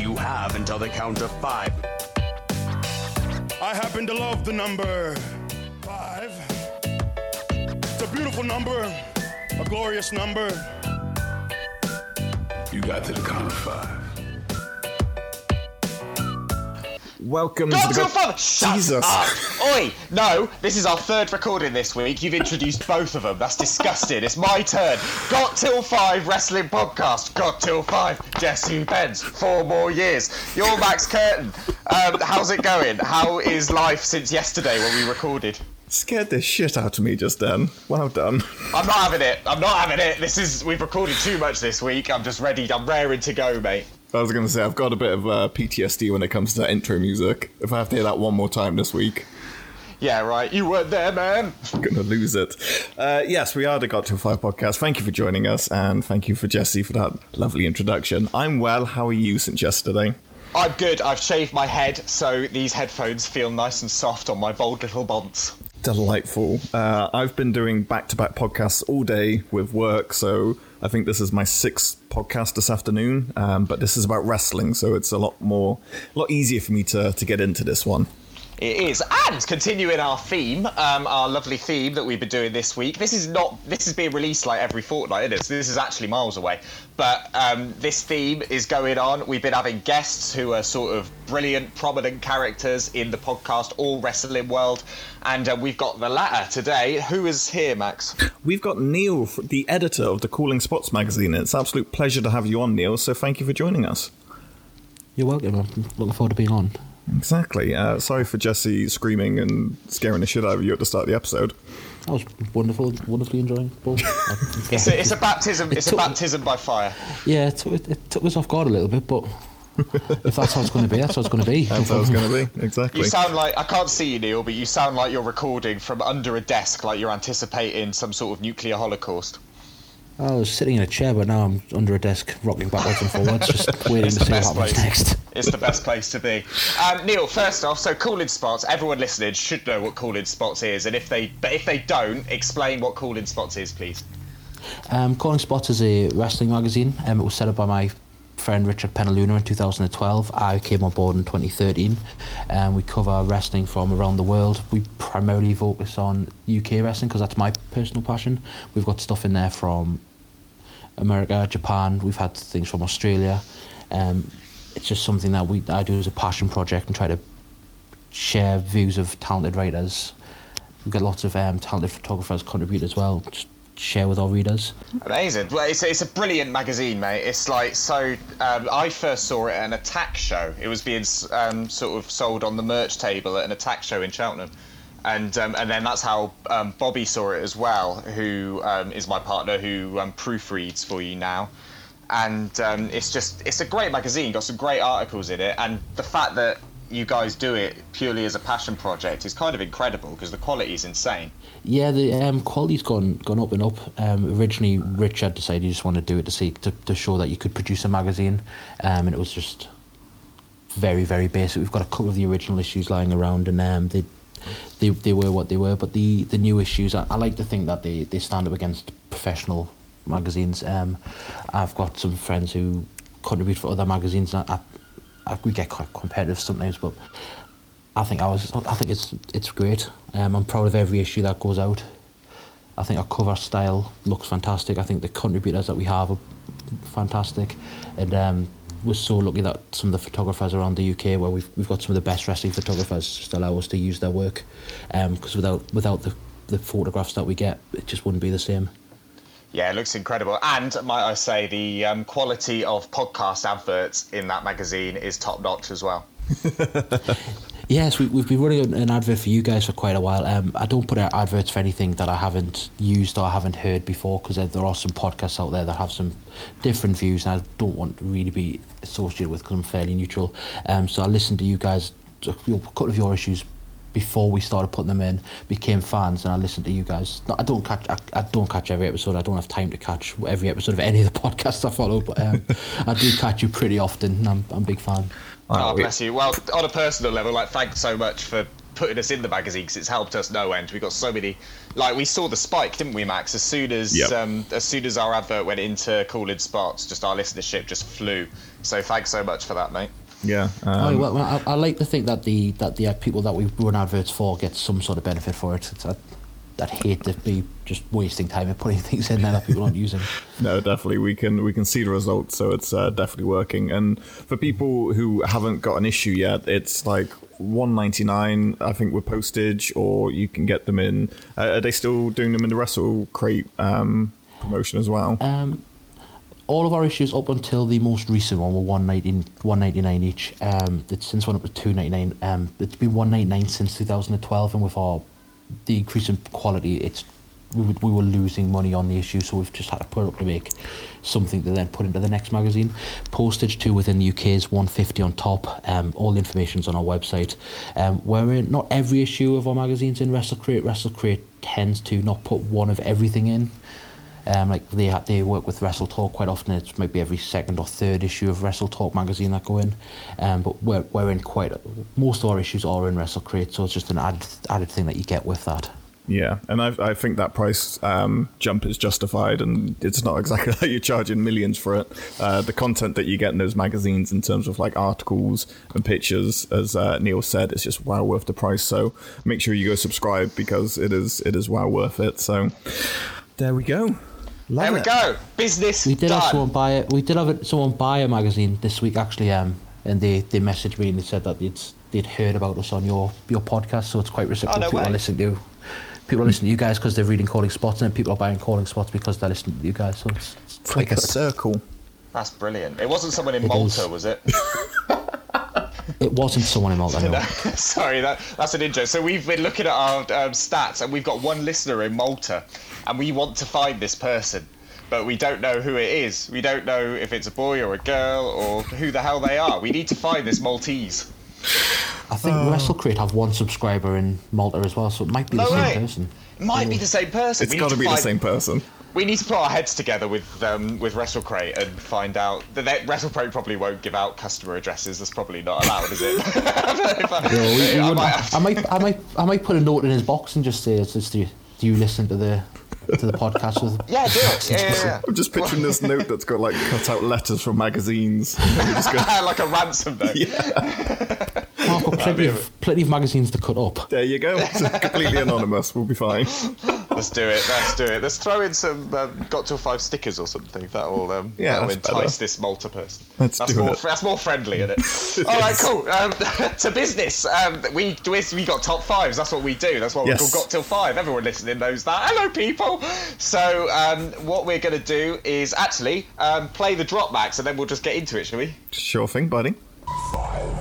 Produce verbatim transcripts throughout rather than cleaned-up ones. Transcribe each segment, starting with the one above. You have until the count of five. I happen to love the number five. It's a beautiful number, a glorious number. You got to the count of five. Welcome got to the count of five. Jesus. Oi, no, this is our third recording this week. You've introduced both of them. That's disgusting. It's my turn. Got Till Five Wrestling Podcast. Got Till Five. Guess who bends? Four more years. You're Max Curtin. Um, how's it going? How is life since yesterday when we recorded? Scared the shit out of me just then. Well done. I'm not having it. I'm not having it. This is... We've recorded too much this week. I'm just ready. I'm raring to go, mate. I was going to say, I've got a bit of uh, P T S D when it comes to that intro music. If I have to hear that one more time this week. Yeah, right. You weren't there, man. I'm going to lose it. Uh, yes, we are the Got to Five podcast. Thank you for joining us. And thank you for Jesse for that lovely introduction. I'm well. How are you since yesterday? I'm good. I've shaved my head, so these headphones feel nice and soft on my bald little bonds. Delightful. Uh, I've been doing back-to-back podcasts all day with work, so I think this is my sixth podcast this afternoon, um, but this is about wrestling, so it's a lot more, a lot easier for me to, to get into this one. It is. And continuing our theme, um, our lovely theme that we've been doing this week, this is not, this is being released like every fortnight, isn't it? So this is actually miles away. But um, this theme is going on. We've been having guests who are sort of brilliant, prominent characters in the podcast or wrestling world. And uh, we've got the latter today. Who is here, Max? We've got Neil, the editor of the Calling Spots magazine. It's an absolute pleasure to have you on, Neil. So thank you for joining us. You're welcome. I'm looking forward to being on. Exactly. Uh, sorry for Jesse screaming and scaring the shit out of you at the start of the episode. That was wonderful, wonderfully enjoyable. it's, a, it's a baptism. It it's took, a baptism by fire. Yeah, it took, it took us off guard a little bit, but if that's how it's going to be, that's how it's going to be. That's how it's going to be. Exactly. You sound like, I can't see you, Neil, but you sound like you're recording from under a desk, like you're anticipating some sort of nuclear holocaust. I was sitting in a chair, but now I'm under a desk, rocking backwards and forwards, just waiting to see what happens next. It's the best place to be. Um, Neil, first off, so Calling Spots, everyone listening should know what Calling Spots is, and if they but if they don't, explain what Calling Spots is, please. Um, Calling Spots is a wrestling magazine. Um, it was set up by my friend Richard Penaluna in two thousand twelve. I came on board in twenty thirteen, and we cover wrestling from around the world. We primarily focus on U K wrestling because that's my personal passion. We've got stuff in there from America, Japan, we've had things from Australia. Um, it's just something that we I do as a passion project and try to share views of talented writers. We've got lots of um, talented photographers contribute as well, just share with our readers. Amazing. Well, it's, it's a brilliant magazine, mate. It's like, so um, I first saw it at an Attack show. It was being um, sort of sold on the merch table at an Attack show in Cheltenham. And um, and then that's how um, Bobby saw it as well, who um, is my partner, who um, proofreads for you now. And um, it's just, it's a great magazine, got some great articles in it. And the fact that you guys do it purely as a passion project is kind of incredible because the quality is insane. Yeah, the um, quality's gone gone up and up. Um, originally, Richard decided he just wanted to do it to see to, to show that you could produce a magazine, um, and it was just very, very basic. We've got a couple of the original issues lying around, and um, they. They they were what they were, but the, the new issues, I, I like to think that they, they stand up against professional magazines. Um, I've got some friends who contribute for other magazines, and I, I, I, we get quite competitive sometimes. But I think I was I think it's it's great. Um, I'm proud of every issue that goes out. I think our cover style looks fantastic. I think the contributors that we have are fantastic, and um, we're so lucky that some of the photographers around the U K, where we've we've got some of the best wrestling photographers, just allow us to use their work, because um, without without the, the photographs that we get, it just wouldn't be the same. Yeah, it looks incredible. And might I say, the um, quality of podcast adverts in that magazine is top notch as well. Yes, we, we've been running an advert for you guys for quite a while. Um, I don't put out adverts for anything that I haven't used or I haven't heard before, because there are some podcasts out there that have some different views, and I don't want to really be associated with, because I'm fairly neutral. Um, so I listened to you guys, a couple of your issues before we started putting them in, became fans, and I listened to you guys. No, I don't catch I, I don't catch every episode. I don't have time to catch every episode of any of the podcasts I follow, but um, I do catch you pretty often, and I'm, I'm a big fan. Oh, bless you. Well, on a personal level, like, thanks so much for putting us in the magazine because it's helped us no end. We got so many, like we saw the spike, didn't we, Max? As soon as yep. um, as soon as our advert went into call-in spots, just our listenership just flew. So thanks so much for that, mate. Yeah. Um, oh, well, I, I like to think that the that the people that we run adverts for get some sort of benefit for it. It's, I, I'd hate to be just wasting time and putting things in there that people aren't using. No, definitely. We can we can see the results, so it's uh, definitely working. And for people who haven't got an issue yet, it's like one ninety-nine, I think, with postage, or you can get them in... Uh, are they still doing them in the WrestleCrate um, promotion as well? Um, all of our issues up until the most recent one were one ninety-nine each. Um, it's since went up to two ninety-nine. Um, it's been one ninety-nine since two thousand twelve, and with our... the increase in quality, it's we, would, we were losing money on the issue, so we've just had to put it up to make something to then put into the next magazine. Postage too within the U K is one fifty on top. Um, all the information's on our website. Um, we're in, not every issue of our magazine's in WrestleCrate. WrestleCrate tends to not put one of everything in. Um, like they they work with WrestleTalk quite often. It might be every second or third issue of WrestleTalk magazine that go in, um, but we're we're in quite a, most of our issues are in WrestleCrate, so it's just an added added thing that you get with that. Yeah, and I I think that price um, jump is justified, and it's not exactly like you're charging millions for it. Uh, the content that you get in those magazines in terms of like articles and pictures, as uh, Neil said, it's just well worth the price. So make sure you go subscribe because it is it is well worth it. So there we go. Love there it. We go. Business we did done. Have someone buy it. We did have someone buy a magazine this week, actually, um, and they, they messaged me and they said that they'd, they'd heard about us on your, your podcast, so it's quite reciprocal. Oh, no people way. Are listening to people are listening to you guys because they're reading Calling Spots, and people are buying Calling Spots because they're listening to you guys. So it's, it's, it's like good. A circle. That's brilliant. It wasn't someone in it Malta, is. Was it? It wasn't someone in Malta. No. Sorry, that, that's an intro. So we've been looking at our um, stats, and we've got one listener in Malta, and we want to find this person, but we don't know who it is. We don't know if it's a boy or a girl or who the hell they are. We need to find this Maltese. I think um, WrestleCrate have one subscriber in Malta as well, so it might be no the same way. person. It might yeah. be the same person. It's got to be find... the same person. We need to put our heads together with um, with WrestleCrate and find out that they, WrestleCrate probably won't give out customer addresses. That's probably not allowed, is it? I might put a note in his box and just say, it's just, do, you, do you listen to the to the podcast with yeah, do it. Yeah, yeah, yeah. I'm just picturing this note that's got like cut out letters from magazines. Just got... like a ransom note. Yeah. I've got plenty of, plenty of magazines to cut up. There you go. It's completely anonymous. We'll be fine. Let's do it. Let's do it. Let's throw in some um, Got Till Five stickers or something. That will um, yeah, that'll entice better. This Malta person. Let's that's do more, it. That's more friendly, isn't it? it All is. Right, cool. Um, to business. Um, we we got top fives. That's what we do. That's what yes. we call Got Till Five. Everyone listening knows that. Hello, people. So um, what we're going to do is actually um, play the drop, Max, and then we'll just get into it, shall we? Sure thing, buddy. Five.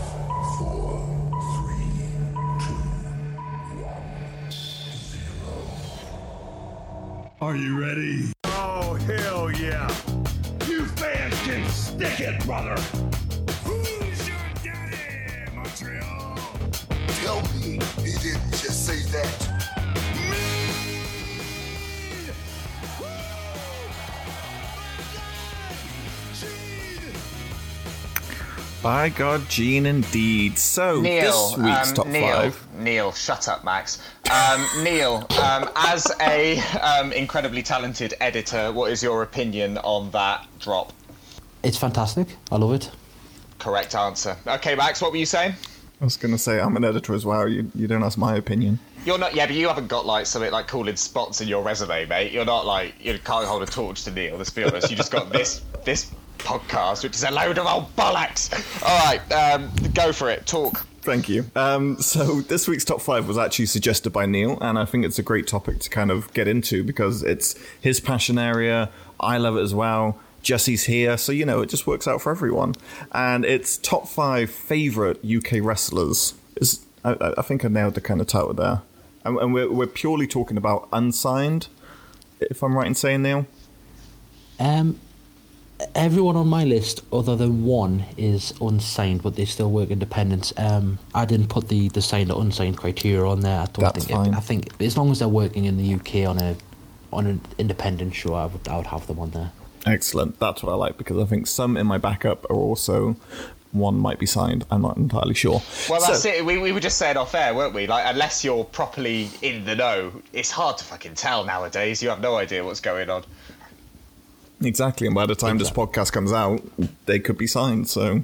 Are you ready? Oh, hell yeah. You fans can stick it, brother. Who's your daddy, Montreal? Tell me he didn't just say that. Me! Woo! Gene! By God, Gene indeed. So, Neil, this week's um, top Neil, five. Neil, shut up, Max. Um, Neil, um, as a um, incredibly talented editor, what is your opinion on that drop? It's fantastic. I love it. Correct answer. Okay, Max, what were you saying? I was going to say I'm an editor as well. You you don't ask my opinion. You're not. Yeah, but you haven't got like something like calling spots in your resume, mate. You're not like you can't hold a torch to Neil. Let's be honest. You just got this this podcast, which is a load of old bollocks. All right, um, go for it. Talk. Thank you. Um, so this week's top five was actually suggested by Neil, and I think it's a great topic to kind of get into because it's his passion area. I love it as well. Jesse's here, so, you know, it just works out for everyone. And it's top five favourite U K wrestlers. It's, I, I think I nailed the kind of title there. And, and we're, we're purely talking about unsigned, if I'm right in saying, Neil. Um. Everyone on my list, other than one, is unsigned, but they still work independent. Um, I didn't put the, the signed or unsigned criteria on there. I don't That's think. Fine. It, I think as long as they're working in the U K on a on an independent show, I would I would have them on there. Excellent. That's what I like because I think some in my backup are also one might be signed. I'm not entirely sure. Well, that's so, it. We, we were just saying off air, weren't we? Like, unless you're properly in the know, it's hard to fucking tell nowadays. You have no idea what's going on. Exactly. And by the time exactly. this podcast comes out, they could be signed. So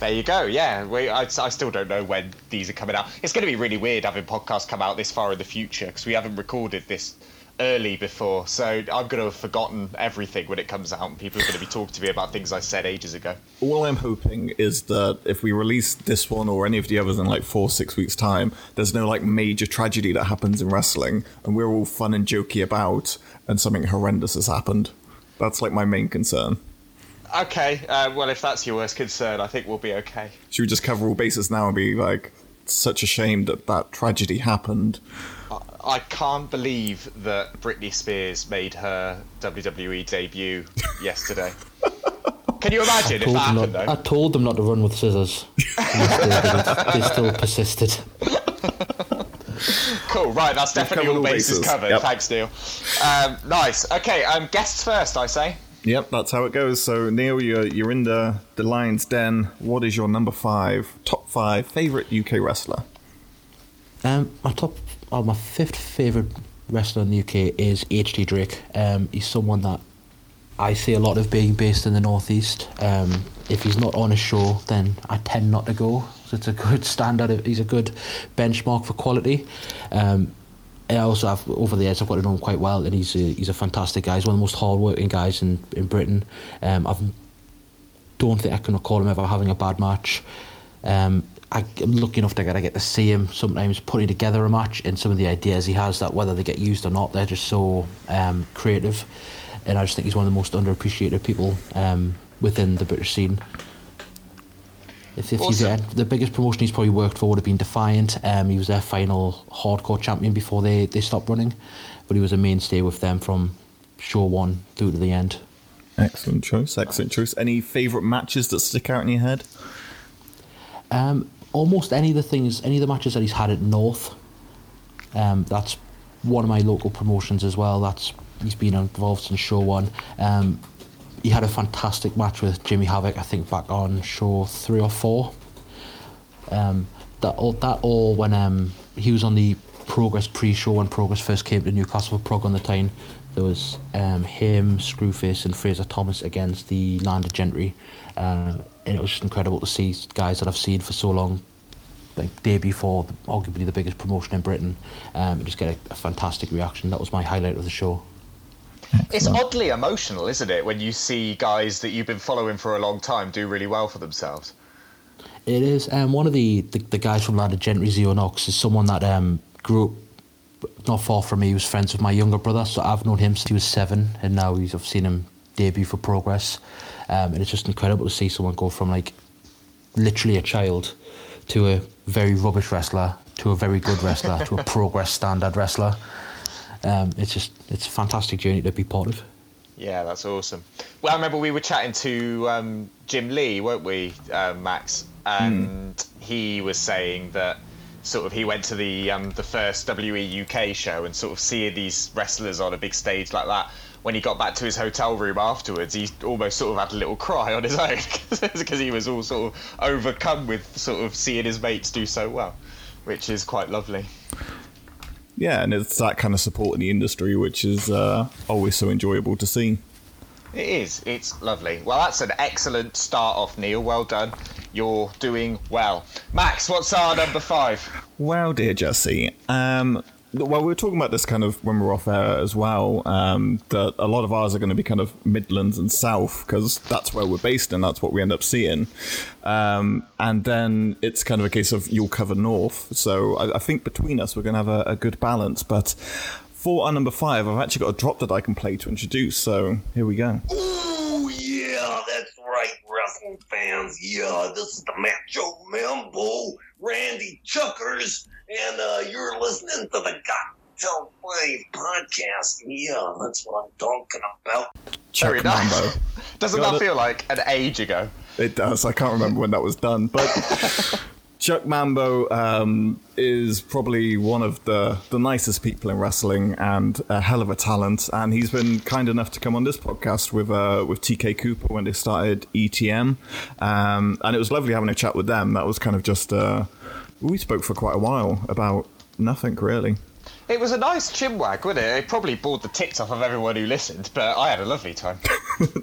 there you go. Yeah. We, I, I still don't know when these are coming out. It's going to be really weird having podcasts come out this far in the future because we haven't recorded this early before, so I'm going to have forgotten everything when it comes out, and people are going to be talking to me about things I said ages ago. All I'm hoping is that if we release this one or any of the others in like four, six weeks' time, there's no like major tragedy that happens in wrestling, and we're all fun and jokey about, and something horrendous has happened. That's like my main concern. Okay, uh, well, if that's your worst concern, I think we'll be okay. Should we just cover all bases now and be like, such a shame that that tragedy happened? I can't believe that Britney Spears made her W W E debut yesterday. Can you imagine if that happened, not, though? I told them not to run with scissors. They still persisted. Cool, right, that's definitely all bases, bases covered. Yep. Thanks, Neil. Um, nice. Okay, um, guests first, I say. Yep, that's how it goes. So, Neil, you're, you're in the, the lion's den. What is your number five, top five favourite U K wrestler? Um, my top... Oh, my fifth favourite wrestler in the U K is H D Drake. Um, he's someone that I see a lot of being based in the Northeast. Um, if he's not on a show, then I tend not to go. So it's a good standard. Of, he's a good benchmark for quality. Um, I also have, over the years, I've got to know him quite well, and he's a, he's a fantastic guy. He's one of the most hard-working guys in, in Britain. Um, I don't think I can recall him ever having a bad match. Um, I'm lucky enough to get to see him sometimes putting together a match, and some of the ideas he has, that whether they get used or not, they're just so um, creative, and I just think he's one of the most underappreciated people um, within the British scene. If, if he's there, the biggest promotion he's probably worked for would have been Defiant. Um, he was their final hardcore champion before they, they stopped running, but he was a mainstay with them from show one through to the end. Excellent choice, excellent choice. Any favourite matches that stick out in your head? Um, Almost any of the things, any of the matches that he's had at North, um, that's one of my local promotions as well. That's he's been involved since show one. Um, he had a fantastic match with Jimmy Havoc, I think, back on show three or four. Um, that all, that all when um, he was on the Progress pre-show when Progress first came to Newcastle for Prog on the time. There was um, him, Screwface, and Fraser Thomas against the Lander Gentry. Uh, and it was just incredible to see guys that I've seen for so long, like debut for arguably the biggest promotion in Britain, um, and just get a, a fantastic reaction. That was my highlight of the show. It's so oddly emotional, isn't it, when you see guys that you've been following for a long time do really well for themselves? It is. Um, one of the, the, the guys from Lander Gentry, Zio Knox, is someone that um, grew up not far from me. He was friends with my younger brother, so I've known him since he was seven, and now he's, I've seen him debut for Progress, um, and it's just incredible to see someone go from like literally a child to a very rubbish wrestler to a very good wrestler to a Progress standard wrestler. Um, it's just it's a fantastic journey to be part of. Yeah, that's awesome. Well, I remember we were chatting to um, Jim Lee, weren't we, uh, Max? And mm. he was saying that sort of he went to the um, the first W E U K show, and sort of seeing these wrestlers on a big stage like that, when he got back to his hotel room afterwards, he almost sort of had a little cry on his own because he was all sort of overcome with sort of seeing his mates do so well, which is quite lovely. Yeah, and it's that kind of support in the industry which is uh, always so enjoyable to see. It is. It's lovely. Well, that's an excellent start off, Neil. Well done. You're doing well. Max, what's our number five? Well, dear Jesse, um, well, we were talking about this kind of when we were off air as well, um, that a lot of ours are going to be kind of Midlands and South because that's where we're based and that's what we end up seeing. Um, and then it's kind of a case of you'll cover North. So I, I think between us, we're going to have a, a good balance. But for our number five, I've actually got a drop that I can play to introduce, so here we go. Oh, yeah, that's right, wrestling fans. Yeah, this is the Macho Mambo, Randy Chuckers, and uh, you're listening to the Cocktail five podcast. Yeah, that's what I'm talking about. Chuck Mambo. Doesn't got that it? Feel like an age ago? It does. I can't remember when that was done, but Chuck Mambo um, is probably one of the, the nicest people in wrestling and a hell of a talent. And he's been kind enough to come on this podcast with uh, with T K Cooper when they started E T M. Um, and it was lovely having a chat with them. That was kind of just... Uh, we spoke for quite a while about nothing, really. It was a nice chinwag, wasn't it? It probably bored the tits off of everyone who listened, but I had a lovely time.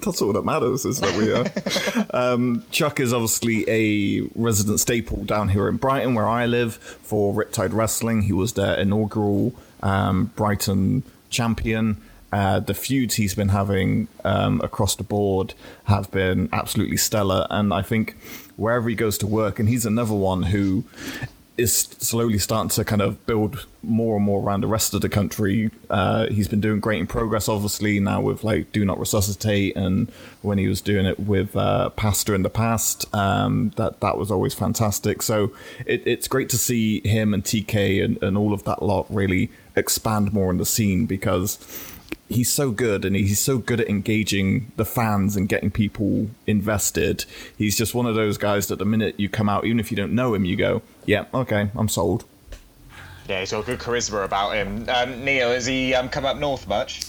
That's all that matters, is that we are. um, Chuck is obviously a resident staple down here in Brighton, where I live, for Riptide Wrestling. He was their inaugural um, Brighton champion. Uh, the feuds he's been having um, across the board have been absolutely stellar, and I think wherever he goes to work, and he's another one who... is slowly starting to kind of build more and more around the rest of the country. Uh, he's been doing great in Progress, obviously, now with like Do Not Resuscitate, and when he was doing it with uh, Pastor in the past, um, that that was always fantastic. So it, it's great to see him and T K and, and all of that lot really expand more in the scene, because he's so good, and he's so good at engaging the fans and getting people invested. He's just one of those guys that the minute you come out, even if you don't know him, you go, yeah, okay, I'm sold. Yeah, he's got good charisma about him. Um, Neil, has he um, come up north much?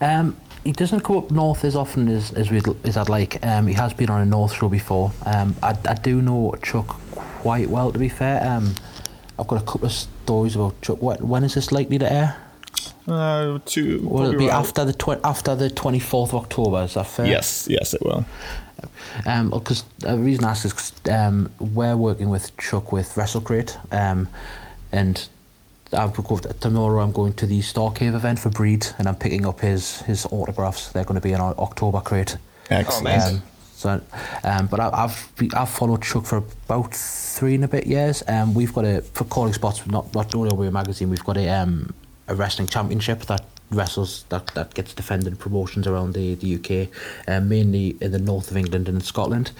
Um, he doesn't come up north as often as, as, we'd, as I'd like. Um, he has been on a North show before. Um, I, I do know Chuck quite well, to be fair. Um, I've got a couple of stories about Chuck. What, when is this likely to air? Uh, two, will it be right. after the twi- after the twenty-fourth of October? Is that fair? Yes, yes, it will. Um, because the reason I ask is cause, um, we're working with Chuck with WrestleCrate, um, and I've got, tomorrow I'm going to the Star Cave event for Breed, and I'm picking up his his autographs. They're going to be in our October crate. Excellent. Um, so, um, but I, I've I've followed Chuck for about three and a bit years. Um, we've got a for calling spots, not not W W E magazine. We've got a um. a wrestling championship that wrestles that, that gets defended in promotions around the, the U K, um, mainly in the north of England and in Scotland.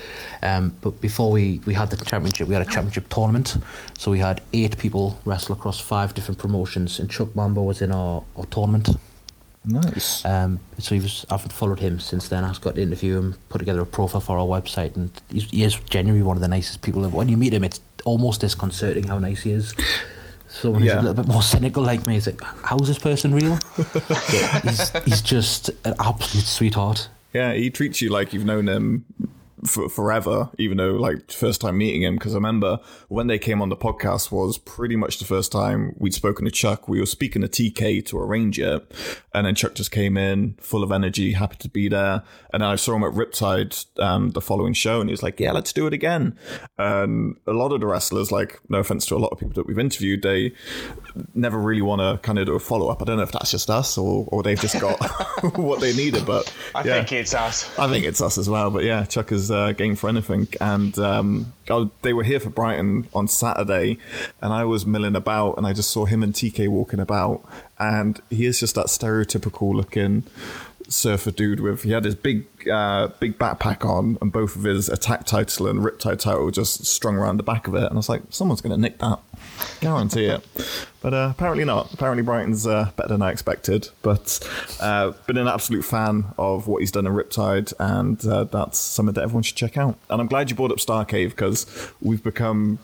Um, but before we, we had the championship, we had a championship tournament. So we had eight people wrestle across five different promotions, and Chuck Mambo was in our, our tournament. Nice. Um, so he was, I've followed him since then. I've got to interview him, put together a profile for our website, and he's, he is genuinely one of the nicest people. When you meet him, it's almost disconcerting how nice he is. Someone who's yeah. a little bit more cynical like me is like, how's this person real? yeah, he's, he's just an absolute sweetheart. Yeah, he treats you like you've known him for forever, even though, like, first time meeting him, because I remember when they came on the podcast was pretty much the first time we'd spoken to Chuck. We were speaking to T K to arrange it, and then Chuck just came in full of energy, happy to be there. And I saw him at Riptide um, the following show, and he was like, yeah, let's do it again. And a lot of the wrestlers, like, no offense to a lot of people that we've interviewed, they never really want to kind of do a follow-up. I don't know if that's just us or, or they've just got what they needed, but I yeah. think it's us. I think it's us as well, but yeah, Chuck is Uh, game for anything, and um, oh, they were here for Brighton on Saturday, and I was milling about, and I just saw him and T K walking about, and he is just that stereotypical looking surfer dude with, he had his big uh, big backpack on, and both of his attack title and Riptide title just strung around the back of it, and I was like, someone's going to nick that, guarantee it. But uh, apparently not. Apparently Brighton's uh, better than I expected. But uh, been an absolute fan of what he's done in Riptide, and uh, that's something that everyone should check out. And I'm glad you brought up Star Cave, because we've become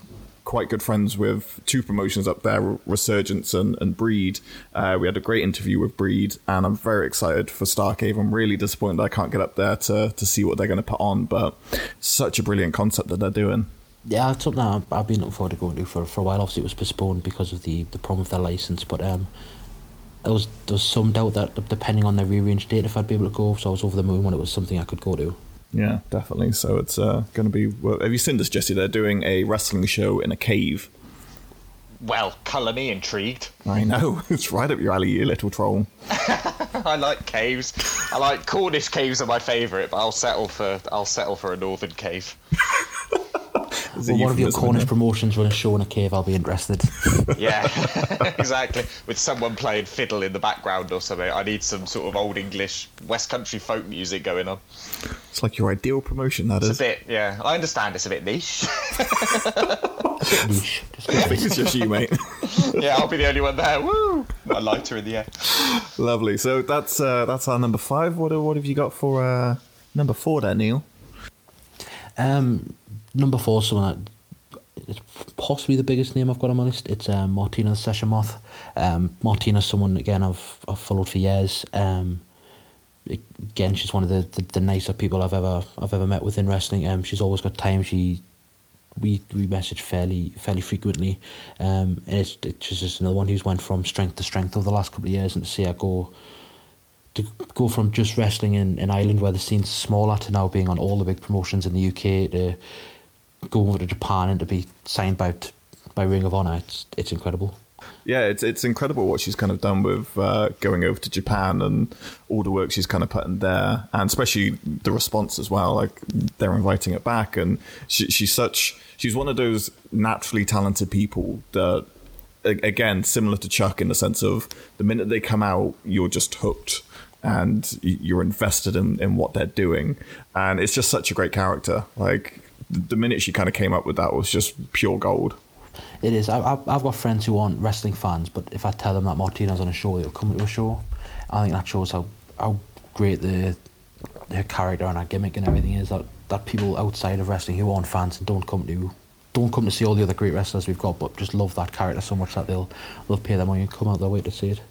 quite good friends with two promotions up there, Resurgence and, and Breed. Uh, we had a great interview with Breed, and I'm very excited for Star Cave. I'm really disappointed I can't get up there to, to see what they're going to put on, but such a brilliant concept that they're doing. Yeah, it's something I've, I've been looking forward to going to for, for a while. Obviously, it was postponed because of the, the problem with their licence, but um, there was, there was some doubt that depending on their rearranged date, if I'd be able to go, so I was over the moon when it was something I could go to. Yeah, definitely. So it's uh, going to be... Well, have you seen this, Jesse? They're doing a wrestling show in a cave. Well, colour me intrigued. I know. It's right up your alley, you little troll. I like caves. I like Cornish caves are my favourite, but I'll settle for I'll settle for a northern cave. Well, one of your Cornish there? Promotions run a show in a cave, I'll be interested. Yeah, exactly. With someone playing fiddle in the background or something. I need some sort of old English West Country folk music going on. It's like your ideal promotion, that it's is. It's a bit, yeah. I understand it's a bit niche. It's a bit niche. Just I think it's just you, mate. Yeah, I'll be the only one there. Woo! My lighter in the air. Lovely. So that's uh, that's our number five. What what have you got for uh, number four there, Neil? Um... Number four, someone that it's possibly the biggest name I've got on my list. It's um, Martinez, Session Moth. Um, Martinez, someone, again, I've, I've followed for years. Um, again, she's one of the, the, the nicer people I've ever I've ever met within wrestling. Um, she's always got time. She we we message fairly fairly frequently. Um, and it's it's just another one who's went from strength to strength over the last couple of years, and to see her go to go from just wrestling in, in Ireland, where the scene's smaller, to now being on all the big promotions in the U K, to go over to Japan and to be signed by by Ring of Honor. It's it's incredible. Yeah, it's it's incredible what she's kind of done with uh, going over to Japan and all the work she's kind of put in there, and especially the response as well. Like, they're inviting her back, and she, she's such she's one of those naturally talented people that, again, similar to Chuck in the sense of the minute they come out, you're just hooked and you're invested in, in what they're doing, and it's just such a great character. Like, the minute she kind of came up with that was just pure gold. It is. I, I've got friends who aren't wrestling fans, but if I tell them that Martina's on a show, they'll come to a show. I think that shows how, how great the her character and her gimmick and everything is. That that people outside of wrestling who aren't fans and don't come to don't come to see all the other great wrestlers we've got, but just love that character so much that they'll they'll pay their money and come out their way to see it.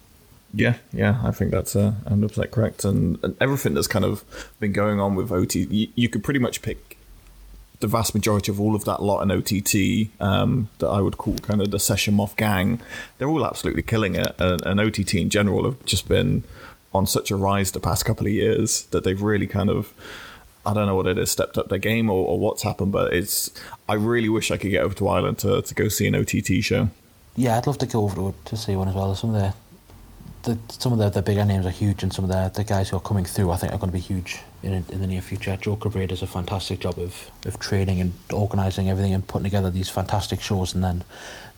Yeah, yeah, I think that's uh, one hundred percent correct. And, and everything that's kind of been going on with O T T, you, you could pretty much pick the vast majority of all of that lot in O T T um, that I would call kind of the Session Moth gang. They're all absolutely killing it, and, and O T T in general have just been on such a rise the past couple of years that they've really kind of, I don't know what it is, stepped up their game or, or what's happened, but it's, I really wish I could get over to Ireland to, to go see an O T T show. Yeah, I'd love to go over to, to see one as well. Some of the, the some of the, the bigger names are huge, and some of the, the guys who are coming through I think are going to be huge in, in the near future. Joe Cabreira does a fantastic job of, of training and organising everything and putting together these fantastic shows, and then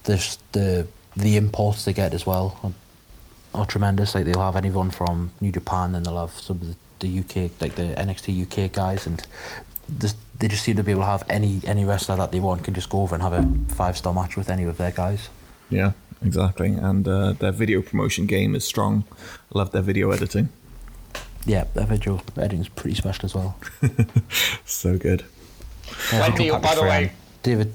there's the the imports they get as well are, are tremendous. Like, they'll have anyone from New Japan, and they'll have some of the, the U K, like the N X T U K guys, and this, they just seem to be able to have any, any wrestler that they want can just go over and have a five-star match with any of their guys. Yeah, exactly. And uh, their video promotion game is strong. I love their video editing. Yeah, their video editing is pretty special as well. So good. Wendy, by the way, um, David,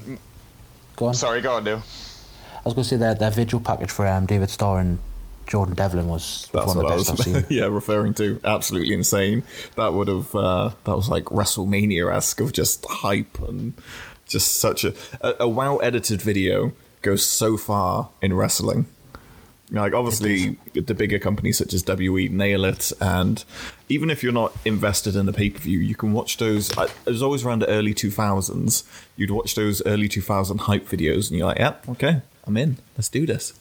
go on. Sorry, go on, Neil. I was going to say that their visual package for um, David Starr and Jordan Devlin was That's one of the best I was, I've seen. Yeah, referring to absolutely insane. That would have uh, that was like WrestleMania-esque of just hype, and just such a a, a well-edited video goes so far in wrestling. Like, obviously the bigger companies such as W W E nail it, and even if you're not invested in the pay-per-view, you can watch those. It was always around the early two thousands, you'd watch those early two thousand hype videos and you're like, yep, yeah, okay, I'm in, let's do this.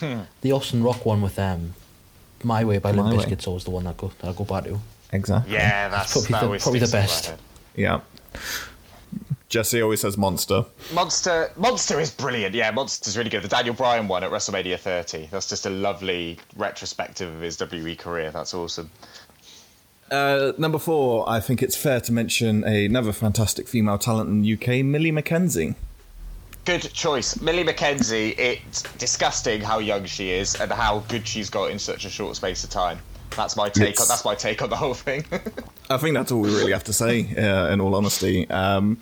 hmm. The Austin Rock one with um, My Way by Limp Bizkit's always the one that, go, that I go back to. Exactly. Yeah, that's, that's probably, that the, probably the best. Yeah, Jesse always says Monster. Monster Monster is brilliant. Yeah, Monster's really good. The Daniel Bryan one at WrestleMania thirty. That's just a lovely retrospective of his W W E career. That's awesome. Uh, number four, I think it's fair to mention another fantastic female talent in the U K, Millie McKenzie. Good choice. Millie McKenzie, it's disgusting how young she is and how good she's got in such a short space of time. That's my take. On, that's my take on the whole thing. I think that's all we really have to say, uh, in all honesty. Um,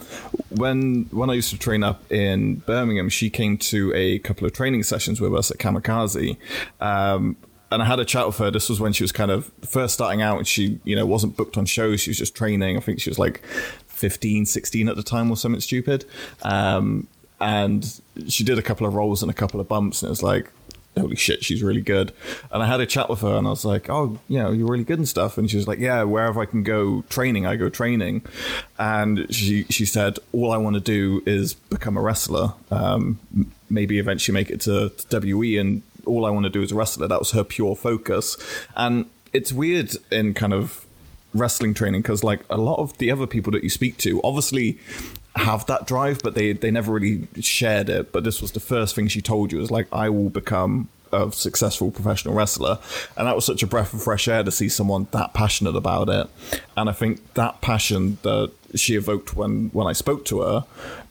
when when I used to train up in Birmingham, she came to a couple of training sessions with us at Kamikaze, um, and I had a chat with her. This was when she was kind of first starting out, and she, you know, wasn't booked on shows. She was just training. I think she was like fifteen, sixteen at the time, or something stupid. Um, and she did a couple of rolls and a couple of bumps, and it was like, holy shit, she's really good. And I had a chat with her, and I was like, oh, you know, you're really good and stuff. And she was like, yeah, wherever I can go training, I go training. And she she said, all I want to do is become a wrestler, um, maybe eventually make it to, to W W E, and all I want to do is a wrestler. That was her pure focus. And it's weird in kind of wrestling training, because like a lot of the other people that you speak to obviously have that drive, but they they never really shared it. But this was the first thing she told you, was like, I will become a successful professional wrestler. And that was such a breath of fresh air to see someone that passionate about it. And I think that passion that she evoked when when I spoke to her,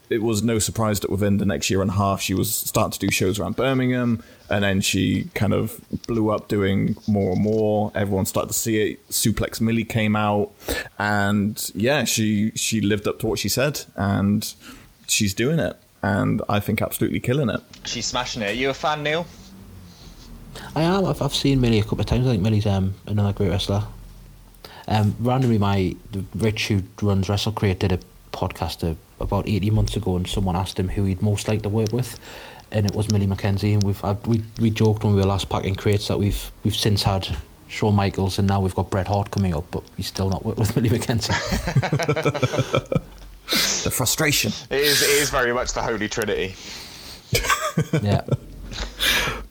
it was no surprise that within the next year and a half she was starting to do shows around Birmingham, and then she kind of blew up doing more and more. Everyone started to see it. Suplex Millie came out, and yeah, she she lived up to what she said, and she's doing it. and I think absolutely killing it. She's smashing it. Are you a fan, Neil? I am. I've, I've seen Millie a couple of times. I think Millie's um, another great wrestler. Um, randomly, my Rich, who runs WrestleCrate, did a podcast a, about eighteen months ago, and someone asked him who he'd most like to work with, and it was Millie McKenzie. And we've I, we we joked when we were last packing crates that we've we've since had Shawn Michaels, and now we've got Bret Hart coming up, but he's still not worked with Millie McKenzie. The frustration. It is. It is very much the Holy Trinity. Yeah.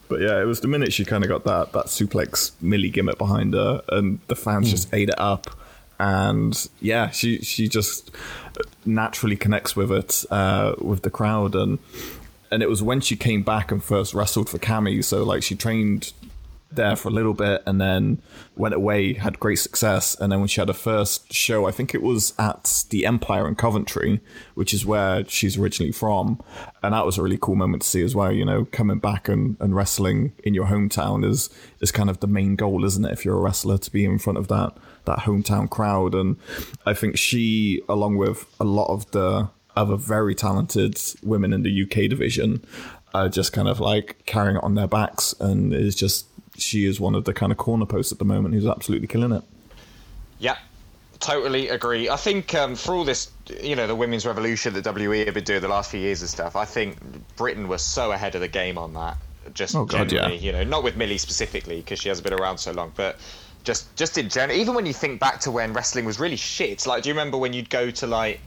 But yeah, it was the minute she kind of got that that suplex Millie gimmick behind her, and the fans mm. just ate it up. And yeah, she she just naturally connects with it uh, with the crowd, and and it was when she came back and first wrestled for Cammy. So like she trained there for a little bit and then went away, had great success, and then when she had her first show, I think it was at the Empire in Coventry, which is where she's originally from, and that was a really cool moment to see as well. You know, coming back and, and wrestling in your hometown is is kind of the main goal, isn't it, if you're a wrestler, to be in front of that that hometown crowd. And I think she, along with a lot of the other very talented women in the U K division, are just kind of like carrying it on their backs, and is just she is one of the kind of corner posts at the moment who's absolutely killing it. Yeah, totally agree. I think um, for all this, you know, the women's revolution that W W E have been doing the last few years and stuff, I think Britain was so ahead of the game on that. Just oh, God, generally, yeah. You know, not with Millie specifically because she hasn't been around so long, but just just in general. Even when you think back to when wrestling was really shit, like, do you remember when you'd go to like,